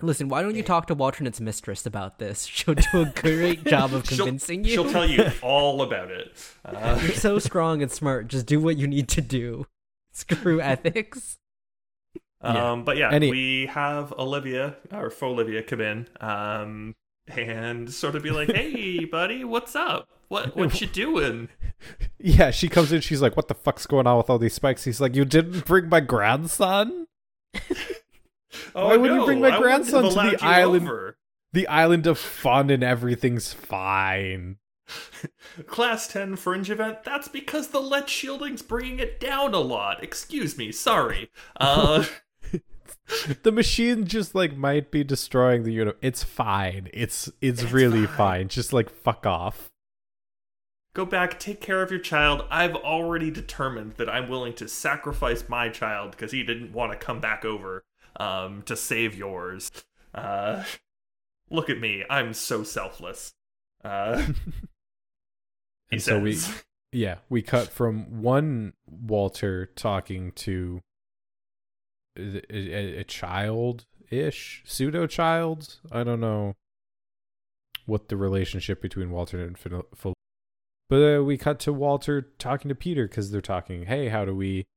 Listen, why don't you talk to Walternate's mistress about this? She'll do a great job of convincing you. She'll tell you all about it. You're so strong and smart. Just do what you need to do. Screw ethics. But yeah, we have Olivia, or Folivia, come in and sort of be like, hey, buddy, what's up? What you doing? Yeah, she comes in. She's like, what the fuck's going on with all these spikes? He's like, you didn't bring my grandson? Oh, why would you bring my grandson to the island? Over. The island of fun and everything's fine. Class 10 Fringe event? That's because the lead shielding's bringing it down a lot. Excuse me, sorry. The machine just, like, might be destroying the universe. It's fine. It's really fine. Just, like, fuck off. Go back, take care of your child. I've already determined that I'm willing to sacrifice my child because he didn't want to come back over. To save yours. Look at me, I'm so selfless. He says. So we cut from one Walter talking to a child-ish, pseudo-child. I don't know what the relationship between Walter and but we cut to Walter talking to Peter because they're talking. Hey, how do we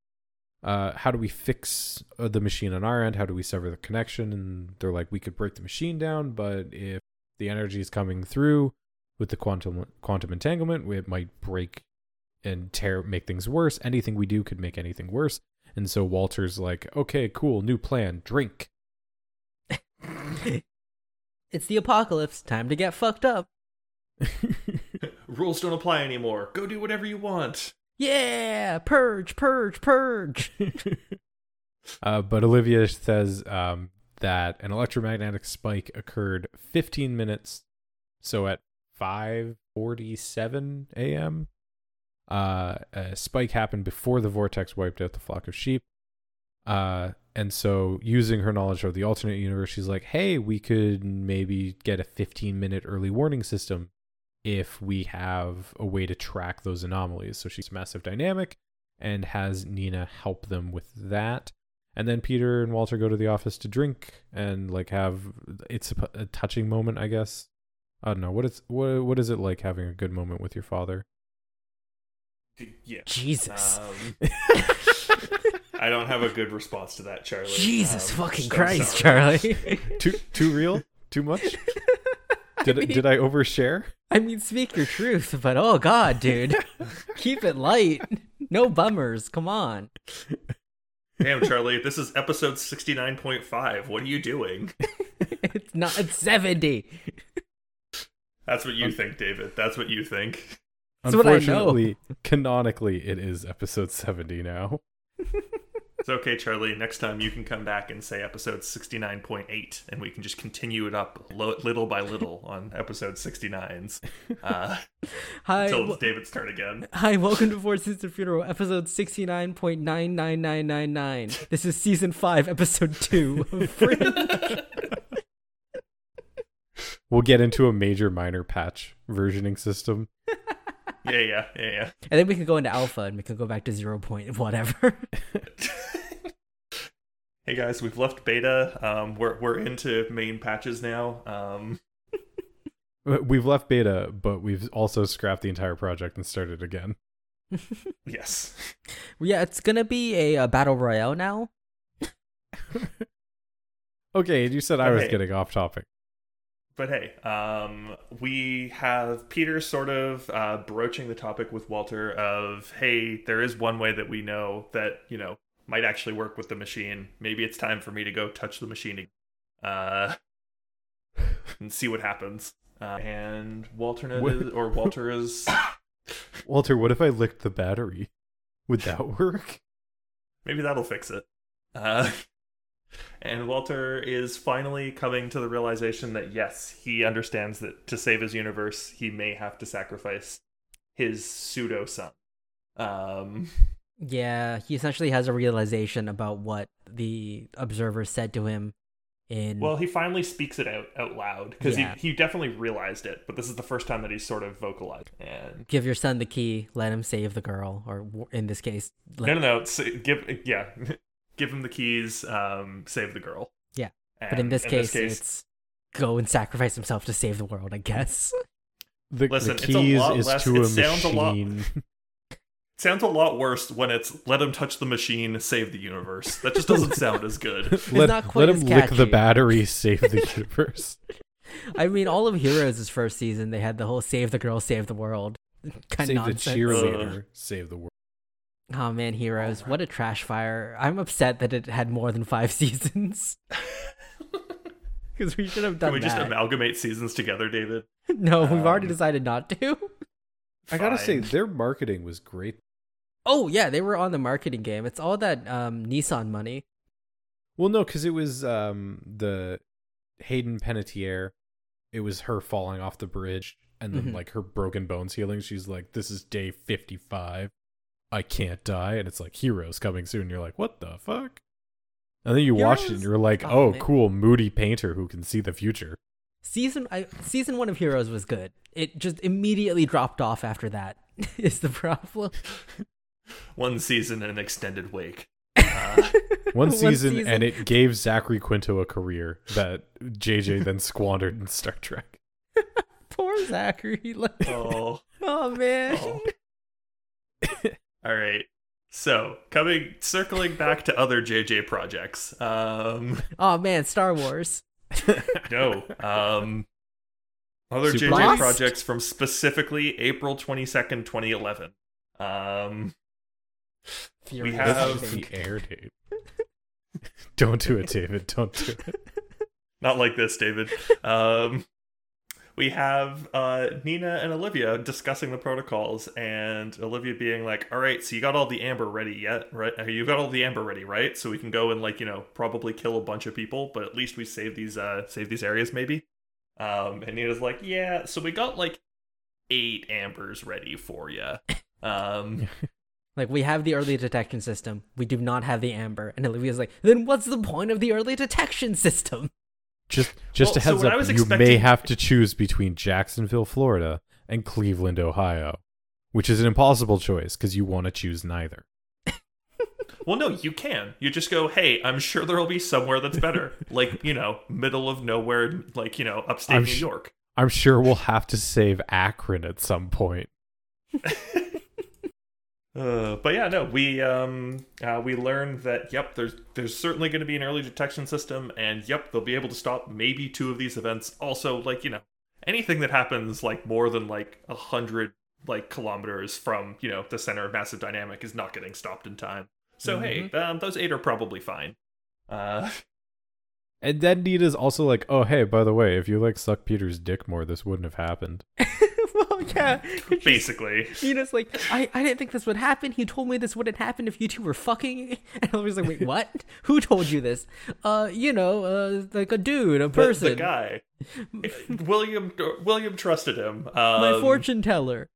fix the machine on our end? How do we sever the connection? And they're like, we could break the machine down, but if the energy is coming through with the quantum entanglement, it might break and make things worse. Anything we do could make anything worse. And so Walter's like, okay, cool, new plan, drink. It's the apocalypse, time to get fucked up. Rules don't apply anymore. Go do whatever you want. Yeah, purge. But Olivia says that an electromagnetic spike occurred 15 minutes. So at 5:47 a.m., a spike happened before the vortex wiped out the flock of sheep. And so using her knowledge of the alternate universe, she's like, hey, we could maybe get a 15-minute early warning system if we have a way to track those anomalies. So she's Massive Dynamic and has Nina help them with that. And then Peter and Walter go to the office to drink and like have, it's a touching moment, I guess. I don't know. What is it like having a good moment with your father? Yeah. Jesus. I don't have a good response to that, Charlie. Jesus fucking Christ, Charlie. Too real? Too much? Did I overshare? I mean, speak your truth, but oh god, dude. Keep it light. No bummers, come on. Damn, Charlie, this is episode 69.5. What are you doing? It's 70. That's what you think, David. That's what you think. That's unfortunately, what I know. Canonically, it is episode 70 now. It's okay, Charlie. Next time you can come back and say episode 69.8, and we can just continue it up little by little on episode 69s. Hi, until it's David's turn again. Hi, welcome to Four Sister Funeral, episode 69.99999. This is season 5, episode 2 of Fringe. We'll get into a major minor patch versioning system. Yeah. And then we can go into alpha and we can go back to 0. Whatever. Hey guys, we've left beta. We're into main patches now. We've left beta, but we've also scrapped the entire project and started again. Yes. Yeah, it's gonna be a battle royale now. Okay, you said I was getting off topic. But hey, we have Peter sort of broaching the topic with Walter of, hey, there is one way that we know that, might actually work with the machine. Maybe it's time for me to go touch the machine and see what happens. And Walter is... Walter, what if I licked the battery? Would that work? Maybe that'll fix it. And Walter is finally coming to the realization that, yes, he understands that to save his universe, he may have to sacrifice his pseudo-son. Yeah, he essentially has a realization about what the observer said to him. Well, he finally speaks it out loud, because he definitely realized it, but this is the first time that he's sort of vocalized. And give your son the key, let him save the girl, or in this case... Give him the keys, save the girl. Yeah, and but in this case, it's go and sacrifice himself to save the world, I guess. The keys is to a machine. Sounds a lot worse when it's let him touch the machine, save the universe. That just doesn't sound as good. Let him lick the battery, save the universe. I mean, all of Heroes' first season, they had the whole save the girl, save the world kind of nonsense. Save the cheerleader, save the world. Oh man, Heroes, what a trash fire. I'm upset that it had more than 5 seasons. Because we should have done that. Can we just amalgamate seasons together, David? No, we've already decided not to. I gotta say, their marketing was great. Oh, yeah, they were on the marketing game. It's all that Nissan money. Well, no, because it was the Hayden Panettiere. It was her falling off the bridge and then like her broken bone healing. She's like, this is day 55. I can't die. And it's like, Heroes coming soon. You're like, what the fuck? And then you watched it and you're like, oh, cool, moody painter who can see the future. Season 1 of Heroes was good. It just immediately dropped off after that is the problem. One season and an extended wake. One season and it gave Zachary Quinto a career that JJ then squandered in Star Trek. Poor Zachary. Oh man. Oh. All right. So, circling back to other JJ projects. Oh man, Star Wars. No. Other JJ projects from specifically April 22nd, 2011. We have the air date. Don't do it, David. Don't do it. Not like this, David. We have Nina and Olivia discussing the protocols, and Olivia being like, all right, so you got all the amber ready yet, right? You got all the amber ready, right? So we can go and, like, you know, probably kill a bunch of people, but at least we save these areas maybe. And Nina's like, yeah, so we got, like, 8 ambers ready for you. Like, we have the early detection system. We do not have the amber. And Olivia's like, then what's the point of the early detection system? Just a heads up, you may have to choose between Jacksonville, Florida, and Cleveland, Ohio, which is an impossible choice because you want to choose neither. Well, no, you can. You just go, hey, I'm sure there'll be somewhere that's better. Like, you know, middle of nowhere, like, you know, upstate New York. I'm sure we'll have to save Akron at some point. But yeah, no, we learned that, yep, there's certainly going to be an early detection system, and yep, they'll be able to stop maybe 2 of these events. Also, like, you know, anything that happens, like, more than, like, 100, like, kilometers from, you know, the center of Massive Dynamic is not getting stopped in time. So, hey, those 8 are probably fine. And then Nita's also like, oh, hey, by the way, if you, like, suck Peter's dick more, this wouldn't have happened. Well, yeah. Basically. Nina's like, I didn't think this would happen. He told me this wouldn't happen if you 2 were fucking. And I was like, wait, what? Who told you this? Like a dude, a person. The guy. William trusted him. My fortune teller.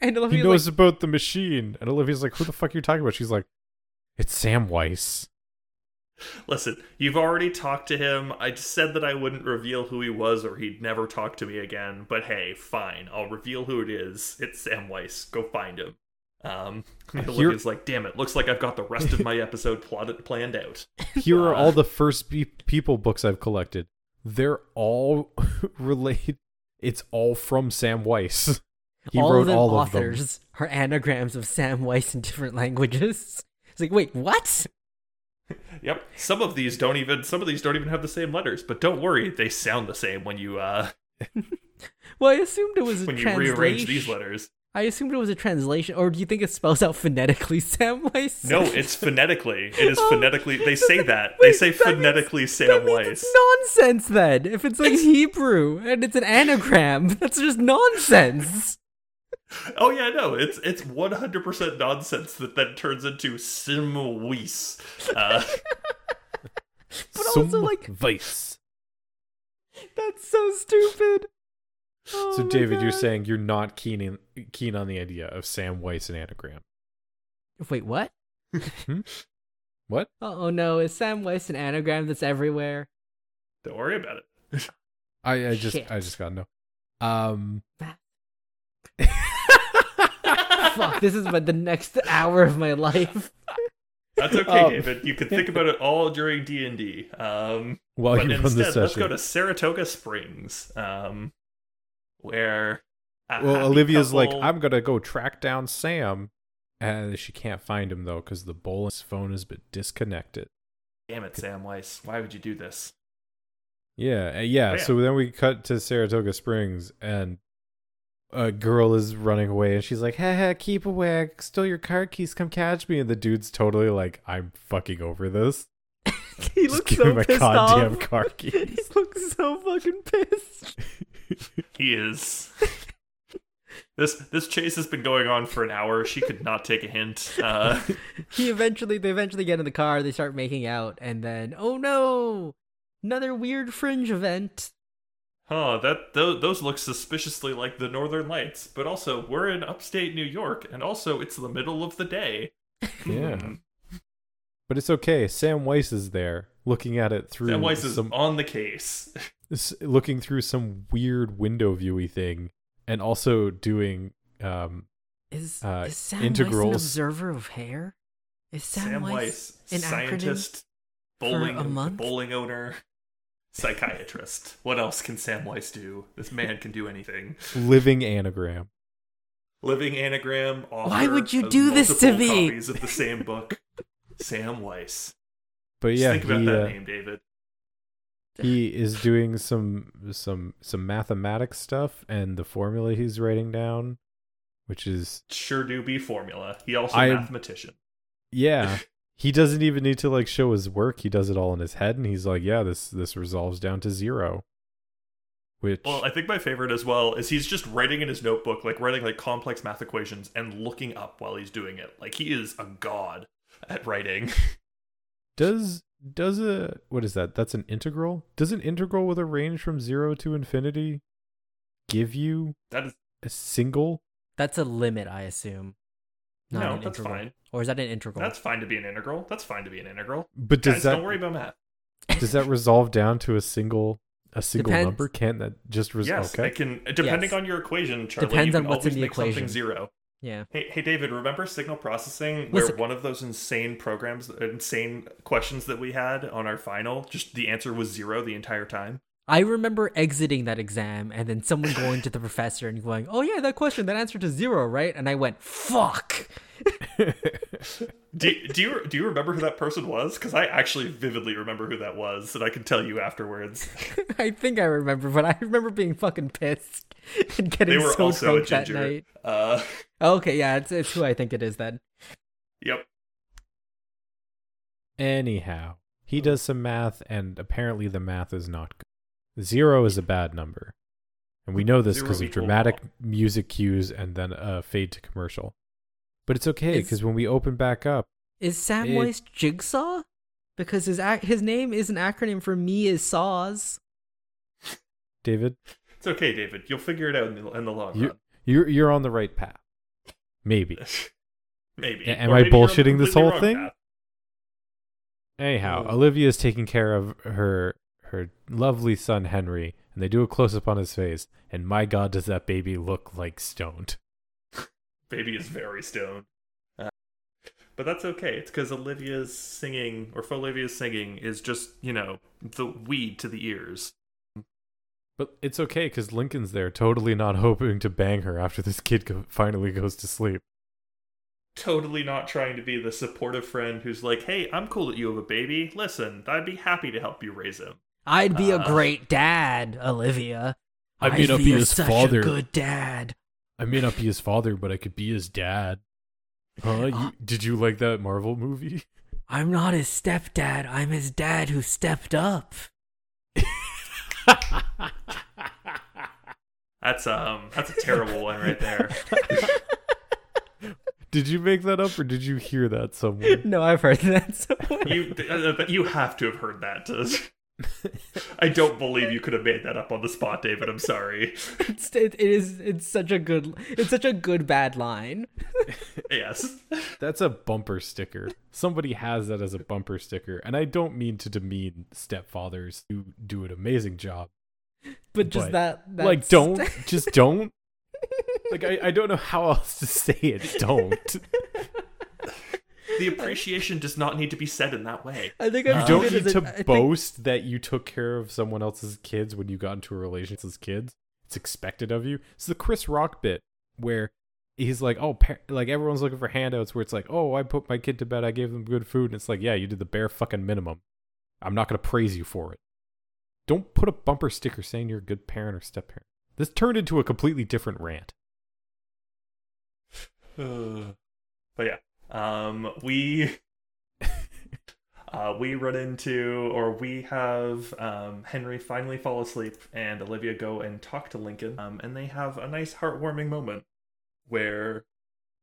And Olivia's, he knows, like, about the machine. And Olivia's like, who the fuck are you talking about? She's like, it's Sam Weiss. Listen, you've already talked to him. I said that I wouldn't reveal who he was or he'd never talk to me again. But hey, fine. I'll reveal who it is. It's Sam Weiss. Go find him. Olivia's like, damn it. Looks like I've got the rest of my episode planned out. Here are all the first people books I've collected. They're all related. It's all from Sam Weiss. All of them are anagrams of Sam Weiss in different languages. It's like, wait, what? Yep. Some of these don't even have the same letters, but don't worry, they sound the same when you Well, I assumed it was a translation. When you rearrange these letters. I assumed it was a translation, or do you think it spells out phonetically, Sam Weiss? No, it's phonetically. It is phonetically. They say that. They say phonetically Sam Weiss. It's nonsense, then. If it's like Hebrew and it's an anagram, that's just nonsense. Oh, yeah, no, it's 100% nonsense that then turns into Sim Weiss. But also, like, Weiss. That's so stupid. Oh, so, David, you're saying you're not keen on the idea of Sam Weiss and anagram. Wait, what? What? Oh, no, is Sam Weiss an anagram that's everywhere? Don't worry about it. I just got no. Fuck, this is about the next hour of my life. That's okay, David. You can think about it all during D&D. While you run the session. Let's go to Saratoga Springs, where... Olivia's couple... like, I'm going to go track down Sam. And she can't find him, though, because the Bolus phone has been disconnected. Damn it, Sam Weiss. Why would you do this? Yeah. So then we cut to Saratoga Springs, and a girl is running away, and she's like, "Haha, keep away! I stole your car keys. Come catch me!" And the dude's totally like, "I'm fucking over this." He just looks so pissed off. Give him a goddamn car keys. He looks so fucking pissed. He is. This chase has been going on for an hour. She could not take a hint. They eventually get in the car. They start making out, and then, oh no, another weird Fringe event. Oh, those look suspiciously like the Northern Lights, but also we're in upstate New York, and also it's the middle of the day. Yeah, but it's okay. Sam Weiss is there, looking at it through. Sam Weiss is on the case, looking through some weird window viewy thing, and also doing is Sam integrals. Weiss an observer of hair? Is Sam Weiss an scientist, bowling owner? Psychiatrist. What else can Sam Weiss do? This man can do anything. Living anagram. Why would you do this to me? Copies of the same book. Sam Weiss. But yeah, just think about that name, David. He is doing some mathematics stuff, and the formula he's writing down, which is sure do be formula. He also a mathematician. Yeah. He doesn't even need to like show his work. He does it all in his head, and he's like, "Yeah, this resolves down to zero." Which, well, I think my favorite as well is he's just writing in his notebook, like writing like complex math equations and looking up while he's doing it. Like he is a god at writing. Does a what is that? That's an integral. Does an integral with a range from 0 to infinity give you that is a single? That's a limit, I assume. No, that's integral. Fine. Or is that an integral? That's fine to be an integral. But does don't worry about math. Does that resolve down to a single Depends. Number? Can't that just resolve? Yes, okay. It can. Depending on your equation, Charlie, depends you can on what's always in the make equation. Something zero. Yeah. Hey, David. Remember signal processing, where one of those insane questions that we had on our final, just the answer was zero the entire time. I remember exiting that exam and then someone going to the professor and going, "Oh yeah, that question, that answer to zero, right?" And I went, "Fuck." do you remember who that person was? Because I actually vividly remember who that was, and I can tell you afterwards. I think I remember, but I remember being fucking pissed and getting so drunk that night. Okay, yeah, it's who I think it is then. Yep. Anyhow, he does some math, and apparently the math is not good. 0 is a bad number. And we know this because of dramatic music cues and then a fade to commercial. But it's okay, because when we open back up... Is Sam Weiss Jigsaw? Because his name is an acronym for Me is Saws. David? It's okay, David. You'll figure it out in the long run. You're on the right path. Maybe. Maybe. Am I bullshitting this whole thing? Path. Anyhow, Olivia's taking care of her lovely son Henry, and they do a close-up on his face, and my god, does that baby look like stoned. Baby is very stoned. But that's okay, it's because Olivia's singing is just, you know, the weed to the ears. But it's okay, because Lincoln's there, totally not hoping to bang her after this kid finally goes to sleep. Totally not trying to be the supportive friend who's like, "Hey, I'm cool that you have a baby. Listen, I'd be happy to help you raise him. I'd be a great dad, Olivia. I'd be his father. A good dad. I may not be his father, but I could be his dad. Huh? Did you like that Marvel movie? I'm not his stepdad. I'm his dad who stepped up. That's a terrible one right there. Did you make that up, or did you hear that somewhere? No, I've heard that somewhere. You have to have heard that. I don't believe you could have made that up on the spot, David. I'm sorry. It's such a good bad line. Yes. That's a bumper sticker. Somebody has that as a bumper sticker, and I don't mean to demean stepfathers who do an amazing job. But just that like don't. Like, I don't know how else to say it. Don't. The appreciation does not need to be said in that way. I think you don't need to boast that you took care of someone else's kids when you got into a relationship with kids. It's expected of you. It's the Chris Rock bit where he's like, oh, like everyone's looking for handouts where it's like, oh, I put my kid to bed. I gave them good food. And it's like, yeah, you did the bare fucking minimum. I'm not going to praise you for it. Don't put a bumper sticker saying you're a good parent or step parent. This turned into a completely different rant. But yeah, we run into, or we have Henry finally fall asleep and Olivia go and talk to Lincoln, and they have a nice heartwarming moment where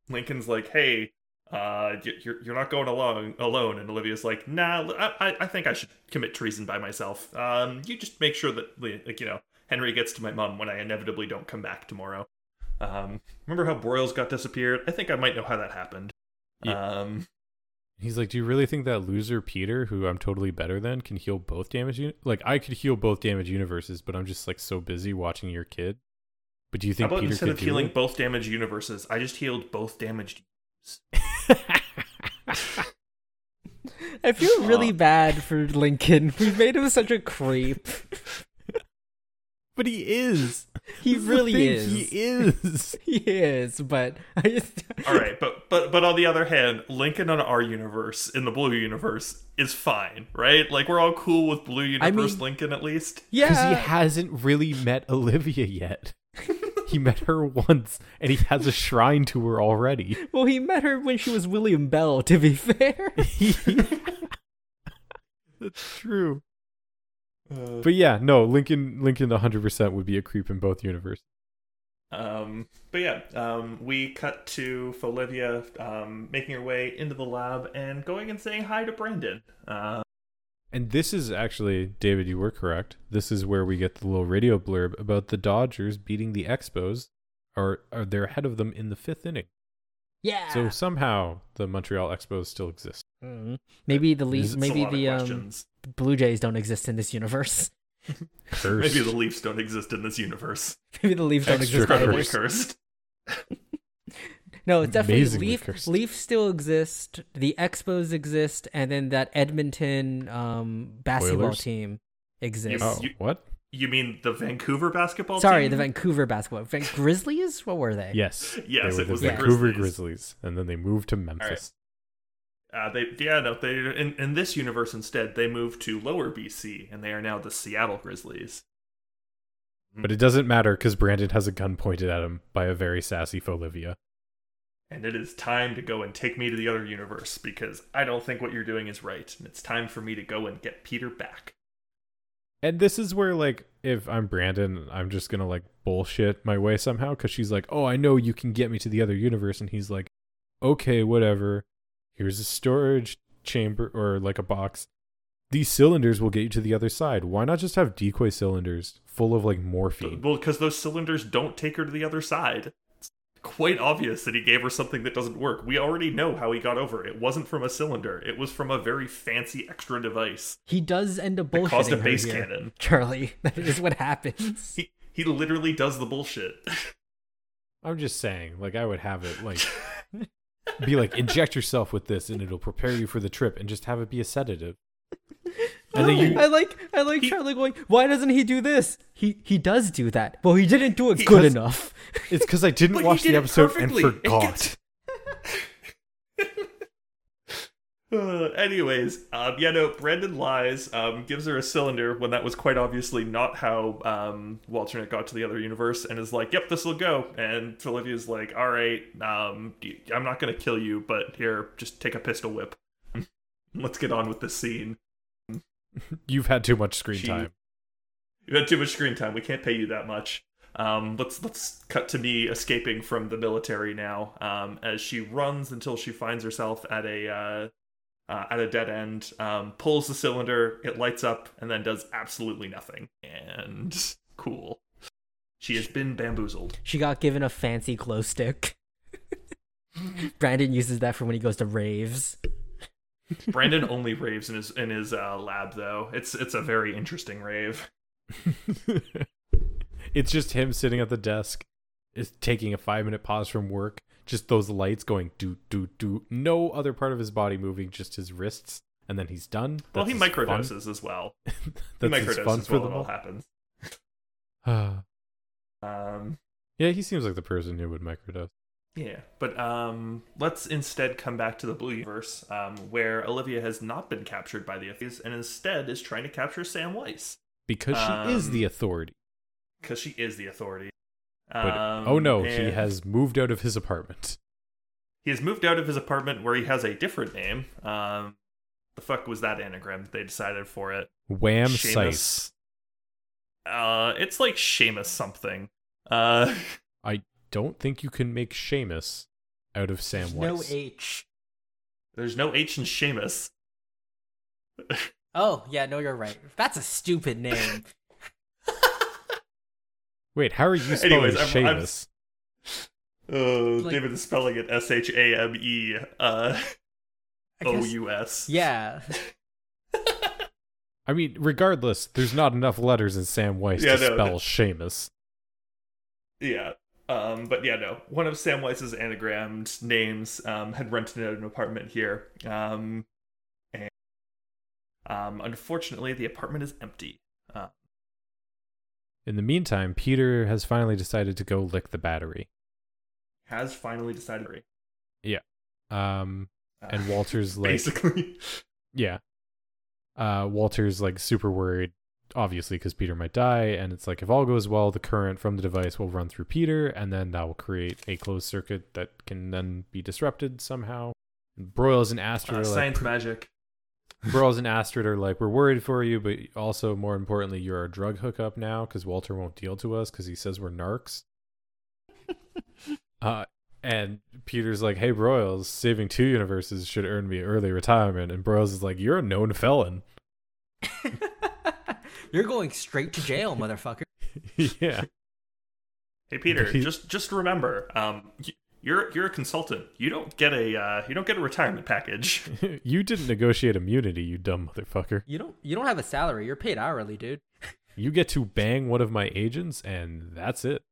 Lincoln's like, hey, you're not going alone, and Olivia's like, nah, I think I should commit treason by myself. You just make sure that, like, you know, Henry gets to my mom when I inevitably don't come back tomorrow. Remember how Broyles got disappeared? I think I might know how that happened. Yeah. He's like, do you really think that loser Peter, who I'm totally better than, can heal both damage? Like, I could heal both damage universes, but I'm just like so busy watching your kid. But do you think Peter could do it? How about instead of healing both damage universes, I just healed both damaged universes? I feel really bad for Lincoln. We made him such a creep. But he is. He really is. He is. He is. But I just... all right. But on the other hand, Lincoln on our universe, in the blue universe, is fine, right? Like, we're all cool with blue universe, I mean, Lincoln at least. Yeah. Because he hasn't really met Olivia yet. He met her once, and he has a shrine to her already. Well, he met her when she was William Bell, to be fair. That's true. But yeah, no, Lincoln 100% would be a creep in both universes. But yeah, we cut to Olivia making her way into the lab and going and saying hi to Brandon. And this is actually, David, you were correct. This is where we get the little radio blurb about the Dodgers beating the Expos, or they're ahead of them in the 5th inning. Yeah. So somehow the Montreal Expos still exist. Mm-hmm. Maybe the Blue Jays don't exist in this universe. Cursed. Maybe the Leafs don't exist in this universe. Maybe the Leafs don't exist. Incredibly cursed. No, it's definitely Leafs still exist. The Expos exist, and then that Edmonton basketball team exists. What? You mean the Vancouver basketball team? Sorry, the Vancouver basketball. Grizzlies? What were they? Yes, it was the Vancouver Grizzlies, and then they moved to Memphis. In this universe instead, they moved to Lower BC, and they are now the Seattle Grizzlies. But it doesn't matter, because Brandon has a gun pointed at him by a very sassy Olivia. And it is time to go and take me to the other universe, because I don't think what you're doing is right, and it's time for me to go and get Peter back. And this is where, like, if I'm Brandon, I'm just gonna, like, bullshit my way somehow, because she's like, oh, I know you can get me to the other universe, and he's like, okay, whatever. Here's a storage chamber, or like a box. These cylinders will get you to the other side. Why not just have decoy cylinders full of like morphine? Well, because those cylinders don't take her to the other side. It's quite obvious that he gave her something that doesn't work. We already know how he got over. It wasn't from a cylinder. It was from a very fancy extra device. He does end up bullshitting her. It caused a base cannon. Charlie, that is what happens. He literally does the bullshit. I'm just saying, like, I would have it like... be like, inject yourself with this and it'll prepare you for the trip, and just have it be a sedative. And then I like Charlie going, why doesn't he do this? He does do that. Well, he didn't do it good enough. It's because I didn't watch the episode and forgot. Anyways, Brandon lies, gives her a cylinder when that was quite obviously not how Walternate got to the other universe, and is like, yep, this'll go. And Olivia's like, alright, I'm not gonna kill you, but here, just take a pistol whip. Let's get on with this scene. You've had too much screen time. You've had too much screen time. We can't pay you that much. Let's cut to me escaping from the military now, as she runs until she finds herself at a dead end, pulls the cylinder, it lights up, and then does absolutely nothing. And cool. She has been bamboozled. She got given a fancy glow stick. Brandon uses that for when he goes to raves. Brandon only raves in his lab, though. It's a very interesting rave. It's just him sitting at the desk, is taking a 5-minute pause from work. Just those lights going do do do. No other part of his body moving, just his wrists, and then he's done. Well, he microdoses as well. That's microdoses fun for them. It all happens. Yeah, he seems like the person who would microdose. Yeah, but let's instead come back to the Blue Universe, where Olivia has not been captured by the Authorities and instead is trying to capture Sam Weiss. Because she is the Authority. Because she is the Authority. But, he has moved out of his apartment. He has moved out of his apartment where he has a different name. The fuck was that anagram that they decided for it? Wham Sice. It's like Seamus something. I don't think you can make Seamus out of Sam Weiss. No H. There's no H in Seamus. Oh, yeah, no, you're right. That's a stupid name. Wait, how are you spelling Seamus? David is spelling it S-H-A-M-E O-U-S. Yeah. I mean, regardless, there's not enough letters in Sam Weiss to spell Seamus. Yeah. One of Sam Weiss's anagrammed names had rented out an apartment here. Unfortunately, the apartment is empty. In the meantime, Peter has finally decided to go lick the battery. Yeah. And Walter's like... Basically. Yeah. Walter's like super worried, obviously, because Peter might die. And it's like, if all goes well, the current from the device will run through Peter. And then that will create a closed circuit that can then be disrupted somehow. And Broyles and Astrid are like... Science magic. Broyles and Astrid are like, we're worried for you, but also, more importantly, you're our drug hookup now, because Walter won't deal to us, because he says we're narcs. And Peter's like, hey, Broyles, saving 2 universes should earn me early retirement. And Broyles is like, you're a known felon. You're going straight to jail, motherfucker. Yeah. Hey, Peter, just remember, You're a consultant. You don't get a retirement package. You didn't negotiate immunity, you dumb motherfucker. You don't have a salary. You're paid hourly, dude. You get to bang one of my agents, and that's it.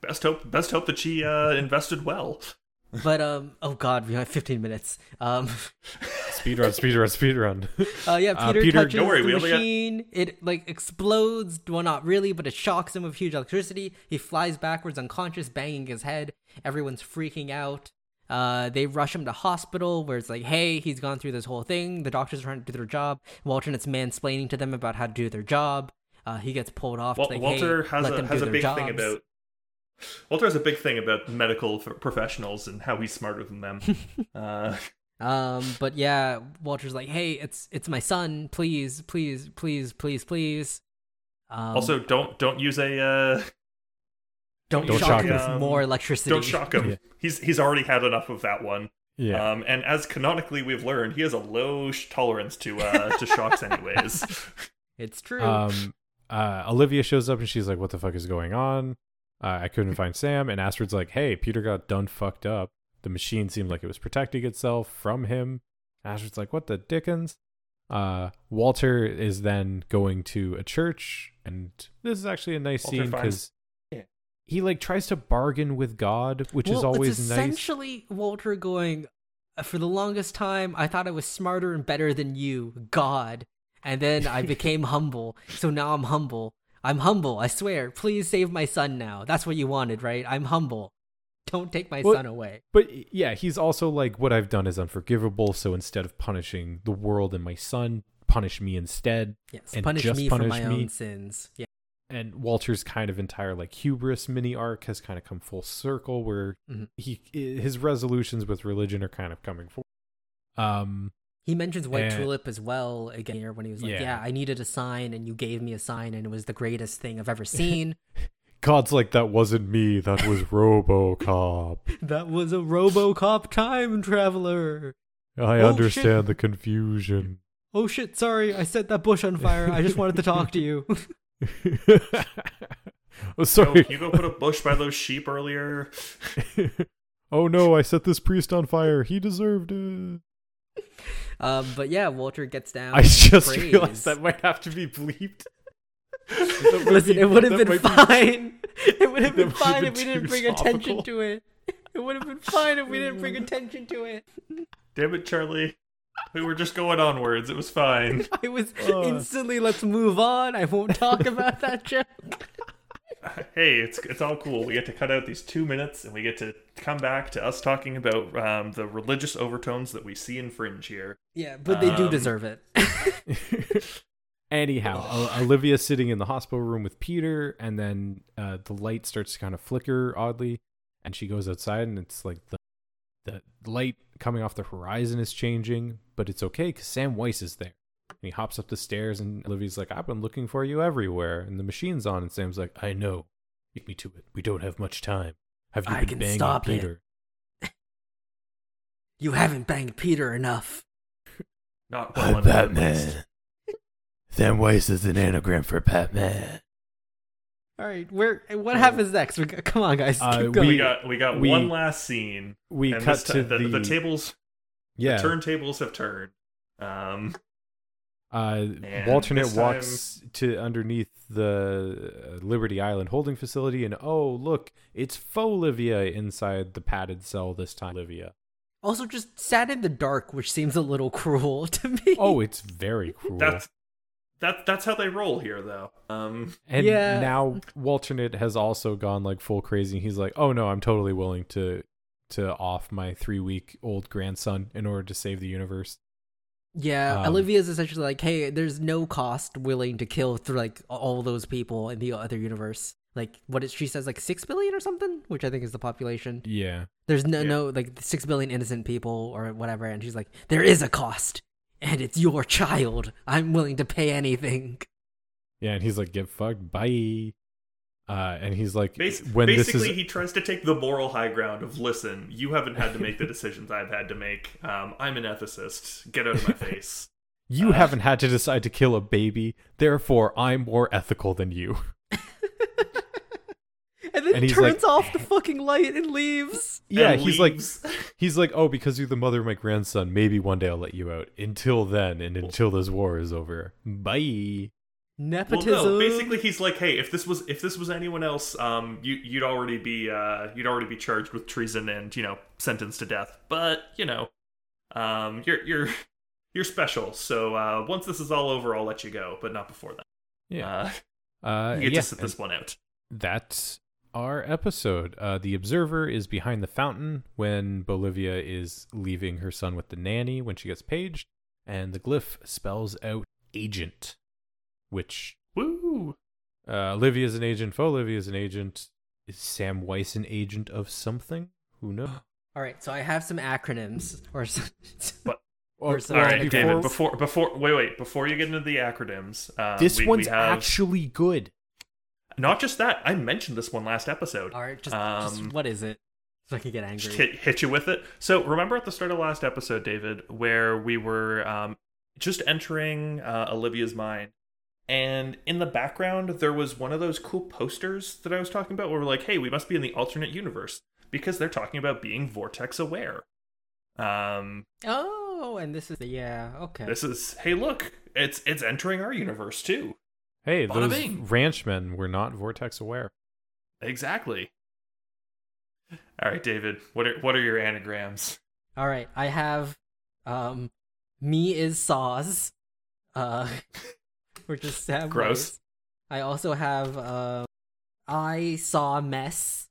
Best hope that she invested well. But oh god, we have 15 minutes. Speedrun. Peter touches the machine. It like explodes. Well, not really, but it shocks him with huge electricity. He flies backwards, unconscious, banging his head. Everyone's freaking out. They rush him to hospital, where it's like, hey, he's gone through this whole thing. The doctors are trying to do their job. Walternate's mansplaining to them about how to do their job. He gets pulled off. Walter has a big thing about medical professionals and how he's smarter than them. But yeah, Walter's like, hey, it's my son. Please, please, please, please, please. Also, don't use a... Don't shock him with more electricity. Don't shock him. Yeah. He's already had enough of that one. Yeah. And as canonically we've learned, he has a low tolerance to shocks anyways. It's true. Olivia shows up and she's like, what the fuck is going on? I couldn't find Sam, and Astrid's like, hey, Peter got done fucked up. The machine seemed like it was protecting itself from him. Astrid's like, what the dickens? Walter is then going to a church, and this is actually a nice scene because he like tries to bargain with God, which is always nice. Essentially, Walter going, for the longest time, I thought I was smarter and better than you, God, and then I became humble, so now I'm humble. I'm humble, I swear. Please save my son now. That's what you wanted, right? I'm humble. Don't take my son away. But yeah, he's also like, what I've done is unforgivable. So instead of punishing the world and my son, punish me instead. Yes, and punish me for my own sins. Yeah. And Walter's kind of entire like hubris mini arc has kind of come full circle where his resolutions with religion are kind of coming forward. He mentions White Tulip as well again here when he was like, yeah, I needed a sign and you gave me a sign and it was the greatest thing I've ever seen. God's like, that wasn't me. That was RoboCop. That was a RoboCop time traveler. I understand the confusion. Oh shit, sorry. I set that bush on fire. I just wanted to talk to you. Oh, sorry. Yo, can you go put a bush by those sheep earlier? Oh no, I set this priest on fire. He deserved it. But yeah, Walter gets down. I just realized that might have to be bleeped. Listen, it would have been fine. It would have been fine if we didn't bring attention to it. It would have been fine if we didn't bring attention to it. Damn it, Charlie. We were just going onwards. It was fine. I was instantly, let's move on. I won't talk about that joke. Hey, it's all cool. We get to cut out these 2 minutes and we get to come back to us talking about the religious overtones that we see in Fringe here. Yeah, but they do deserve it. Anyhow, Olivia's sitting in the hospital room with Peter, and then the light starts to kind of flicker oddly, and she goes outside, and it's like the light coming off the horizon is changing, but it's okay because Sam Weiss is there. And he hops up the stairs, and Olivia's like, I've been looking for you everywhere, and the machine's on, and Sam's like, I know. Take me to it. We don't have much time. Have you been banging Peter? You haven't banged Peter enough. Not well enough. Batman. Sam Weiss is an anagram for Batman. All right, what happens next? Come on, guys. Keep going. We got one last scene. We cut to the tables. Yeah, the turntables have turned. Walternate walks to underneath the Liberty Island holding facility, and oh look, it's Olivia inside the padded cell this time. Olivia. Also, just sat in the dark, which seems a little cruel to me. Oh, it's very cruel. That's how they roll here, though. Now Walternate has also gone like full crazy. He's like, oh no, I'm totally willing to off my 3-week-old grandson in order to save the universe. Yeah, Olivia's essentially like, hey, there's no cost willing to kill through like all those people in the other universe. Like what she says, like 6 billion or something, which I think is the population. Yeah, there's no like 6 billion innocent people or whatever, and she's like, there is a cost. And it's your child. I'm willing to pay anything. Yeah, and he's like, get fucked, bye. And he's like, he tries to take the moral high ground of, listen, you haven't had to make the decisions I've had to make. I'm an ethicist. Get out of my face. You haven't had to decide to kill a baby. Therefore, I'm more ethical than you. And then he turns off the fucking light and leaves. Yeah, he's like, oh, because you're the mother of my grandson, maybe one day I'll let you out. Until then, and until this war is over, bye. Nepotism. Well, no, basically, he's like, hey, if this was anyone else, you'd already be charged with treason and sentenced to death. But you're special. So once this is all over, I'll let you go, but not before that. Yeah, you get to sit this one out. That's our episode. The Observer is behind the fountain when Bolivia is leaving her son with the nanny when she gets paged, and the glyph spells out agent, which woo! Olivia is an agent. Olivia is an agent. Is Sam Weiss an agent of something? Who knows? All right, so I have some acronyms or some. All right, David. Before you get into the acronyms, this one's actually good. Not just that, I mentioned this one last episode. All right, just what is it? So I can get angry. Just hit you with it. So remember at the start of last episode, David, where we were just entering Olivia's mind, and in the background there was one of those cool posters that I was talking about where we're like, hey, we must be in the alternate universe because they're talking about being vortex aware. Oh, and this is okay. This is, hey, look, it's entering our universe too. Hey, those ranchmen were not vortex aware. Exactly. All right, David, what are your anagrams? All right, I have me is Saws, which is Sam gross. Weiss. I also have I saw mess,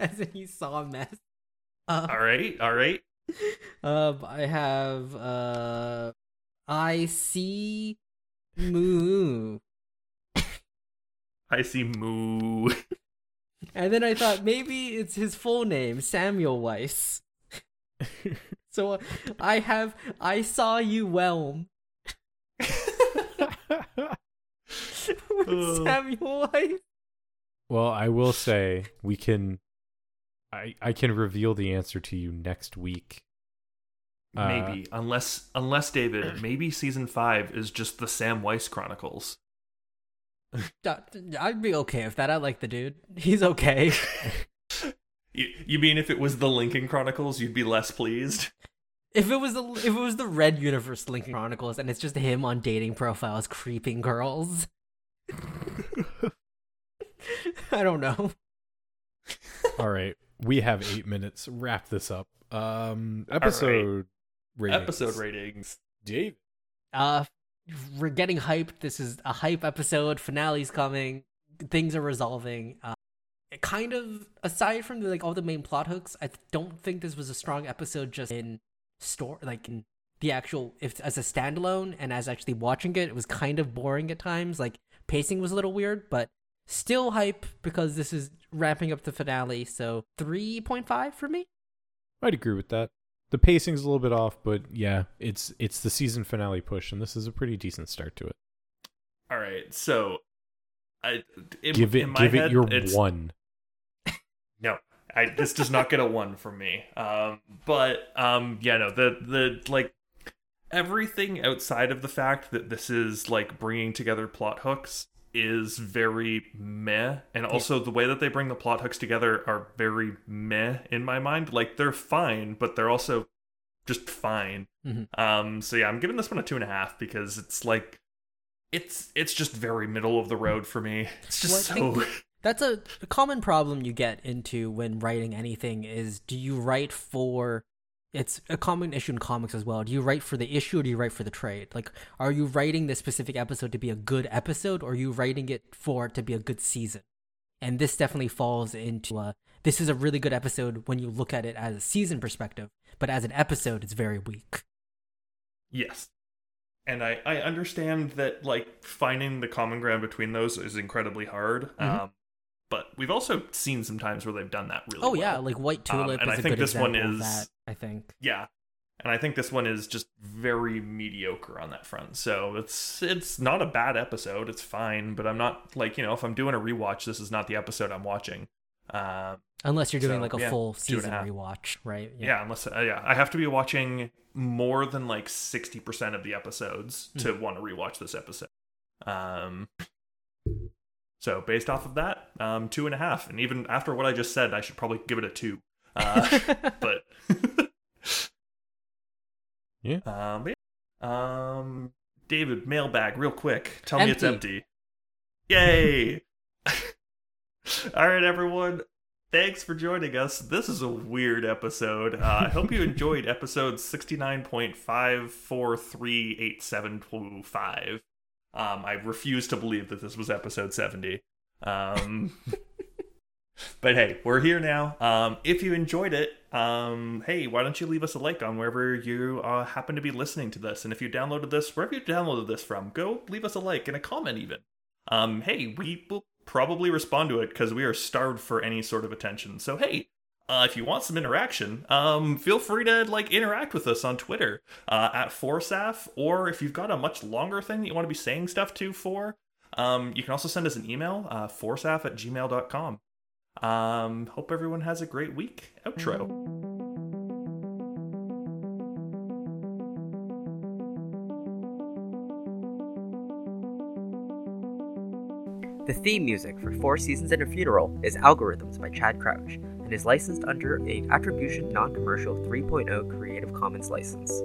as if he saw a mess. All right. I have I see moo. I see moo. And then I thought maybe it's his full name, Samuel Weiss. So I have I saw you whelm. Samuel Weiss. Well, I will say we can I can reveal the answer to you next week. Maybe. Unless David, maybe season 5 is just the Sam Weiss Chronicles. I'd be okay with that. I like the dude. He's okay. You mean if it was the Lincoln Chronicles, you'd be less pleased? If it was the Red Universe Lincoln Chronicles and it's just him on dating profiles creeping girls. I don't know. All right. We have 8 minutes. Wrap this up. Episode ratings. Dave. We're getting hyped. This is a hype episode. Finale's coming. Things are resolving. Kind of aside from all the main plot hooks, I don't think this was a strong episode just in story, in the actual, if as a standalone and as actually watching it. It was kind of boring at times. Pacing was a little weird, but still hype because this is wrapping up the finale. So 3.5 for me. I'd agree with that. The pacing's a little bit off, but yeah, it's the season finale push, and this is a pretty decent start to it. All right, so give it your one. No, this does not get a one from me. But everything outside of the fact that this is bringing together plot hooks is very meh, and also the way that they bring the plot hooks together are very meh in my mind. They're fine, but they're also just fine. Mm-hmm. So yeah, I'm giving this one a 2.5 because it's just very middle of the road for me. It's just that's a common problem you get into when writing anything is, do you write for? It's a common issue in comics as well. Do you write for the issue or do you write for the trade? Are you writing this specific episode to be a good episode, or are you writing it for it to be a good season? And this definitely falls into this is a really good episode when you look at it as a season perspective, but as an episode, it's very weak. Yes. And I understand that, finding the common ground between those is incredibly hard. Mm-hmm. But we've also seen some times where they've done that really well. Oh, yeah, White Tulip is a good example of that, I think. Yeah, and I think this one is just very mediocre on that front. So it's not a bad episode. It's fine, but I'm not, if I'm doing a rewatch, this is not the episode I'm watching. Unless you're doing, a full season rewatch, right? Yeah, unless I have to be watching more than, 60% of the episodes to want to rewatch this episode. So based off of that, 2.5, and even after what I just said, I should probably give it a 2. But yeah. David, mailbag, real quick. Tell me it's empty. Yay! All right, everyone. Thanks for joining us. This is a weird episode. I hope you enjoyed episode 69.543875. I refuse to believe that this was episode 70. But hey, we're here now. If you enjoyed it, hey, why don't you leave us a like on wherever you happen to be listening to this? And if you downloaded this, wherever you downloaded this from, go leave us a like and a comment even. Hey, we will probably respond to it because we are starved for any sort of attention. So hey, if you want some interaction, feel free to interact with us on Twitter at @4saf, or if you've got a much longer thing that you want to be saying stuff to for, you can also send us an email, 4saf@gmail.com. Hope everyone has a great week. Outro. The theme music for 4 Seasons and a Funeral is Algorithms by Chad Crouch and is licensed under an Attribution Non-Commercial 3.0 Creative Commons license.